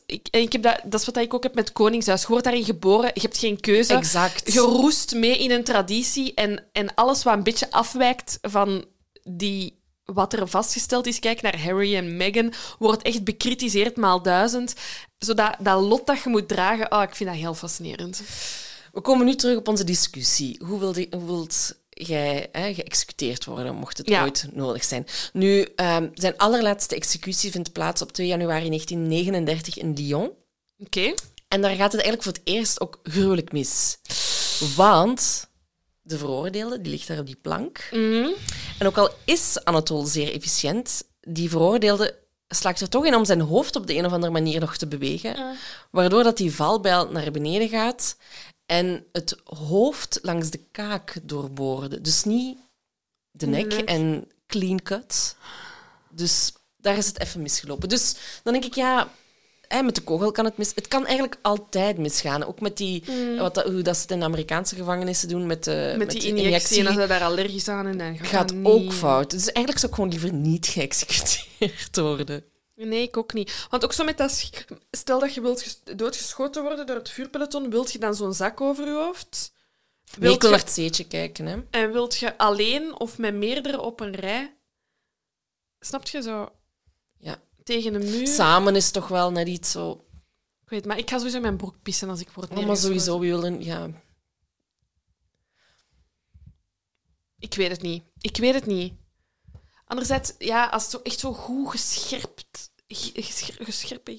Dat is wat ik ook heb met Koningshuis. Je wordt daarin geboren, je hebt geen keuze. Exact. Je roest mee in een traditie en alles wat een beetje afwijkt van die... Wat er vastgesteld is, kijk naar Harry en Meghan, wordt echt bekritiseerd maal 1000. Zodat dat lot dat je moet dragen, ik vind dat heel fascinerend. We komen nu terug op onze discussie. Hoe wilt jij geëxecuteerd worden, mocht het ooit nodig zijn? Nu, zijn allerlaatste executie vindt plaats op 2 januari 1939 in Lyon. Oké. En daar gaat het eigenlijk voor het eerst ook gruwelijk mis. Want de veroordeelde, die ligt daar op die plank. Mm-hmm. En ook al is Anatole zeer efficiënt, die veroordeelde slaagt er toch in om zijn hoofd op de een of andere manier nog te bewegen. Waardoor dat die valbijl naar beneden gaat... En het hoofd langs de kaak doorboorden. Dus niet de nek en clean cut. Dus daar is het even misgelopen. Dus dan denk ik, met de kogel kan het mis... Het kan eigenlijk altijd misgaan. Ook met die... Hoe dat ze het in de Amerikaanse gevangenissen doen, met die injectie. En als ze daar allergisch aan en dan gaat ook fout. Dus eigenlijk zou ik gewoon liever niet geëxecuteerd worden. Nee, ik ook niet. Want ook zo met dat... Stel dat je wilt doodgeschoten worden door het vuurpeloton, wilt je dan zo'n zak over je hoofd? Wilt je naar het zeetje kijken, hè? En wilt je alleen of met meerdere op een rij? Snap je zo? Ja. Tegen een muur? Samen is toch wel net iets zo... Ik weet, maar ik ga sowieso in mijn broek pissen als ik word neergeschoten. Maar sowieso willen... Ja. Ik weet het niet. Anderzijds, als het zo echt zo goed gescherpte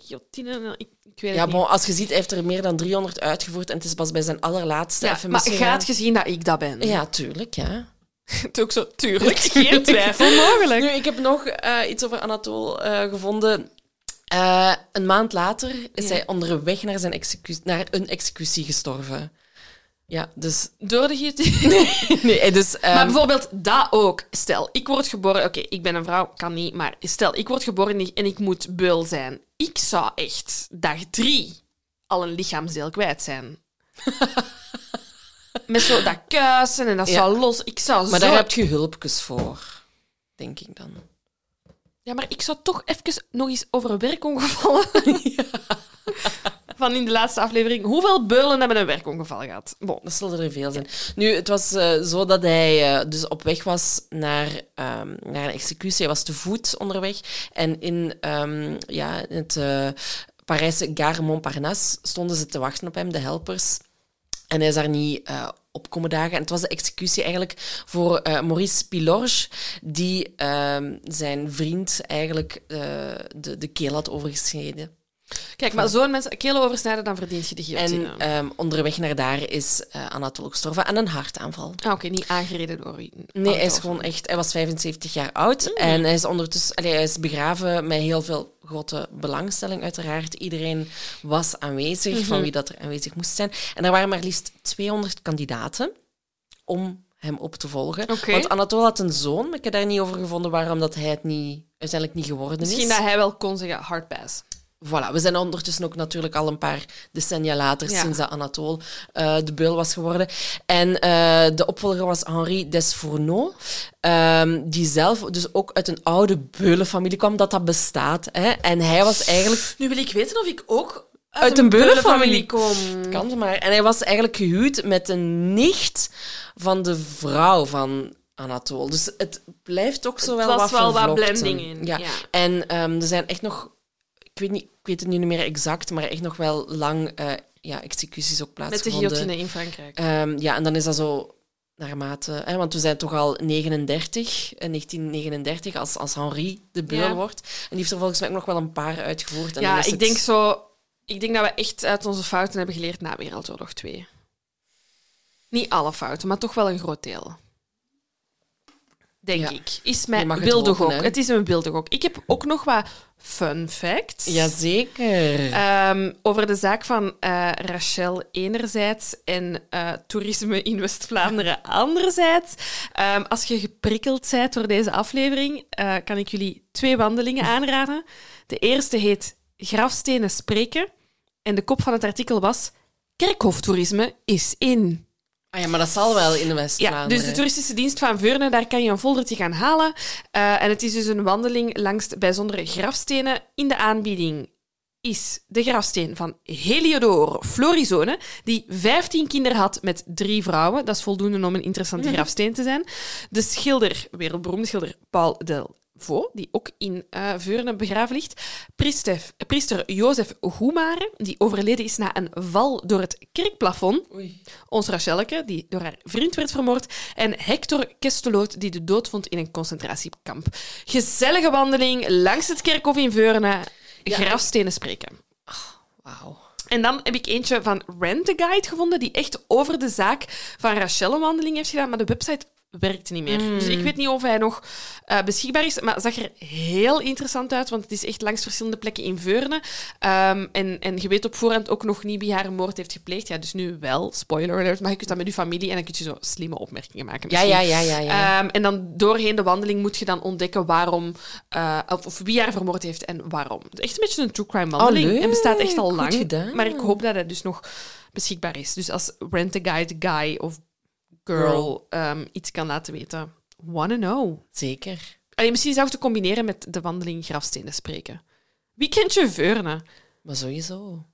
guillotine... Ik weet het niet. Bon, als je ziet, hij heeft er meer dan 300 uitgevoerd en het is pas bij zijn allerlaatste. Ja, maar gaat gezien dat ik dat ben? Ja, tuurlijk, ja. Het ook zo, tuurlijk. Geen twijfel mogelijk. Nu, ik heb nog iets over Anatole gevonden. Een maand later is hij onderweg naar een executie gestorven. Ja, dus... Door de guillotine? Nee, dus... Maar bijvoorbeeld dat ook. Stel, ik word geboren... Oké, ik ben een vrouw, kan niet, maar... Stel, ik word geboren en ik moet beul zijn. Ik zou echt dag 3 al een lichaamsdeel kwijt zijn. Met zo dat kuisen en dat zou los... Ik zou maar zo... daar heb je hulpjes voor, denk ik dan. Ja, maar ik zou toch even nog eens over werkongevallen... Ja. Van in de laatste aflevering. Hoeveel beulen hebben een werkongeval gehad? Bon, dat zullen er veel zijn. Nu, het was zo dat hij dus op weg was naar een executie. Hij was te voet onderweg. En in het Parijse Gare Montparnasse stonden ze te wachten op hem, de helpers. En hij is daar niet op komen dagen. En het was de executie eigenlijk voor Maurice Pilorge, die zijn vriend eigenlijk de keel had overgesneden. Kijk, maar zo'n mensen keel oversnijden, dan verdient je de guillotine. En onderweg naar daar is Anatole gestorven aan een hartaanval. Ah, oké, niet aangereden door... Nee, hij is gewoon echt... Hij was 75 jaar oud en hij is ondertussen... hij is begraven met heel veel grote belangstelling, uiteraard. Iedereen was aanwezig, van wie dat er aanwezig moest zijn. En er waren maar liefst 200 kandidaten om hem op te volgen. Okay. Want Anatole had een zoon, maar ik heb daar niet over gevonden waarom dat hij het niet, uiteindelijk niet geworden is. Misschien dat hij wel kon zeggen, hard pass. Voilà, we zijn ondertussen ook natuurlijk al een paar decennia later, sinds dat Anatole de beul was geworden. En de opvolger was Henri Desfourneaux, die zelf dus ook uit een oude beulenfamilie kwam, dat bestaat. Hè? En hij was eigenlijk... Nu wil ik weten of ik ook uit een beulenfamilie kom. Kan maar. En hij was eigenlijk gehuwd met een nicht van de vrouw van... Anatole. Dus het blijft ook zo wel wat vervlochten. Er was wel wat blending in. Ja. En er zijn echt nog... Ik weet het nu niet meer exact, maar echt nog wel lang executies ook plaatsgevonden. Met de guillotine in Frankrijk. En dan is dat zo naarmate... Hè, want we zijn toch al 1939, als Henri de beul wordt. En die heeft er volgens mij ook nog wel een paar uitgevoerd. En dan is het... ik denk dat we echt uit onze fouten hebben geleerd na Wereldoorlog 2. Niet alle fouten, maar toch wel een groot deel. Denk ik. Is mijn beeldig ook. Het is een beeldig ook. Ik heb ook nog wat fun facts. Jazeker. Over de zaak van Rachel enerzijds en toerisme in West-Vlaanderen anderzijds. Als je geprikkeld bent door deze aflevering, kan ik jullie 2 wandelingen aanraden. De eerste heet Grafstenen spreken. En de kop van het artikel was Kerkhoftoerisme is in. Ah ja, maar dat zal wel in de West-Vlaanderen. Ja, dus de toeristische dienst van Veurne, daar kan je een foldertje gaan halen. En het is dus een wandeling langs bijzondere grafstenen. In de aanbieding is de grafsteen van Heliodor Florisone, die 15 kinderen had met 3 vrouwen. Dat is voldoende om een interessante grafsteen te zijn. De wereldberoemde schilder Paul Delvaux, die ook in Veurne begraven ligt. Priester Jozef Goemare, die overleden is na een val door het kerkplafond. Oei. Ons Rachelke, die door haar vriend werd vermoord. En Hector Kesteloot, die de dood vond in een concentratiekamp. Gezellige wandeling langs het kerkhof in Veurne. Grafstenen spreken. Oh, wauw. En dan heb ik eentje van Rent a Guide gevonden, die echt over de zaak van Rachel een wandeling heeft gedaan. Maar de website... werkt niet meer. Dus ik weet niet of hij nog beschikbaar is, maar het zag er heel interessant uit, want het is echt langs verschillende plekken in Veurne. En je weet op voorhand ook nog niet wie haar een moord heeft gepleegd. Ja, dus nu wel, spoiler alert, maar je kunt dat met je familie en dan kun je zo slimme opmerkingen maken. Misschien. Ja. En dan doorheen de wandeling moet je dan ontdekken waarom of wie haar vermoord heeft en waarom. Echt een beetje een true crime wandeling. Het bestaat echt al lang. Gedaan. Maar ik hoop dat hij dus nog beschikbaar is. Dus als Rent-a-Guide guy of girl iets kan laten weten. Wanna know. Zeker. Allee, misschien zou ik te combineren met de wandeling grafstenen spreken. Wie kent je Veurne? Maar sowieso.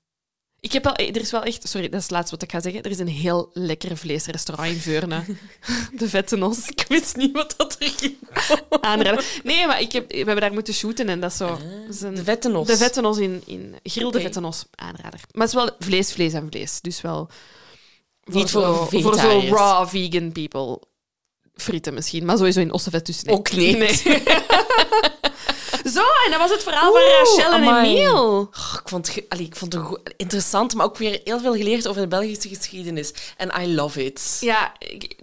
Er is wel echt... Sorry, dat is het laatste wat ik ga zeggen. Er is een heel lekker vleesrestaurant in Veurne. De Vette Nos. Ik wist niet wat dat er ging aanraden. Nee, maar we hebben daar moeten shooten en dat is zo... De Vette Nos. De Vette Nos in Grill de Vette Nos. Aanrader. Maar het is wel vlees en vlees. Dus wel... Niet voor zo raw vegan people. Frieten misschien, maar sowieso in ossenvet tussen. Ook niet. Nee. Zo, en dat was het verhaal van Rachel en Emile. Oh, ik vond het interessant, maar ook weer heel veel geleerd over de Belgische geschiedenis. En I love it. Ja,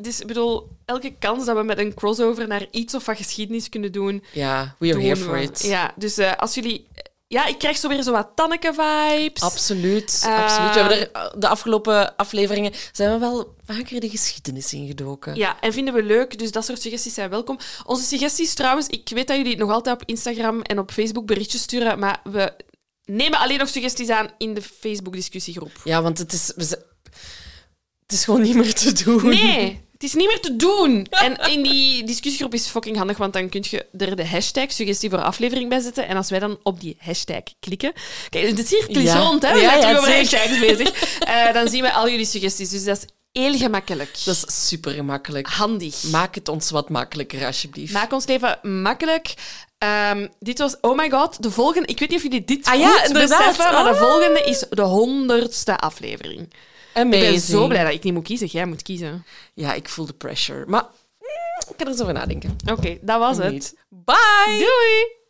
dus ik bedoel, elke kans dat we met een crossover naar iets of wat geschiedenis kunnen doen... Ja, we are here for it. Ja, dus als jullie... Ja, ik krijg zo weer zo wat Tanneke-vibes. Absoluut. We hebben de afgelopen afleveringen zijn we wel vaker de geschiedenis ingedoken. Ja, en vinden we leuk. Dus dat soort suggesties zijn welkom. Onze suggesties trouwens, ik weet dat jullie nog altijd op Instagram en op Facebook berichtjes sturen, maar we nemen alleen nog suggesties aan in de Facebook-discussiegroep. Ja, want het is gewoon niet meer te doen. Nee. Het is niet meer te doen. En in die discussiegroep is fucking handig, want dan kun je er de hashtag suggestie voor aflevering bij zetten. En als wij dan op die hashtag klikken... Kijk, het cirkel is rond, hè? We zijn natuurlijk over hashtags bezig. Dan zien we al jullie suggesties. Dus dat is heel gemakkelijk. Dat is super gemakkelijk. Handig. Maak het ons wat makkelijker, alsjeblieft. Maak ons leven makkelijk. Dit was, oh my god, de volgende... Ik weet niet of jullie dit goed beseffen, maar de volgende is de 100ste aflevering. Amazing. Ik ben zo blij dat ik niet moet kiezen. Jij moet kiezen. Ja, ik voel de pressure. Maar ik kan er zo over nadenken. Oké, dat was het. Bye! Doei!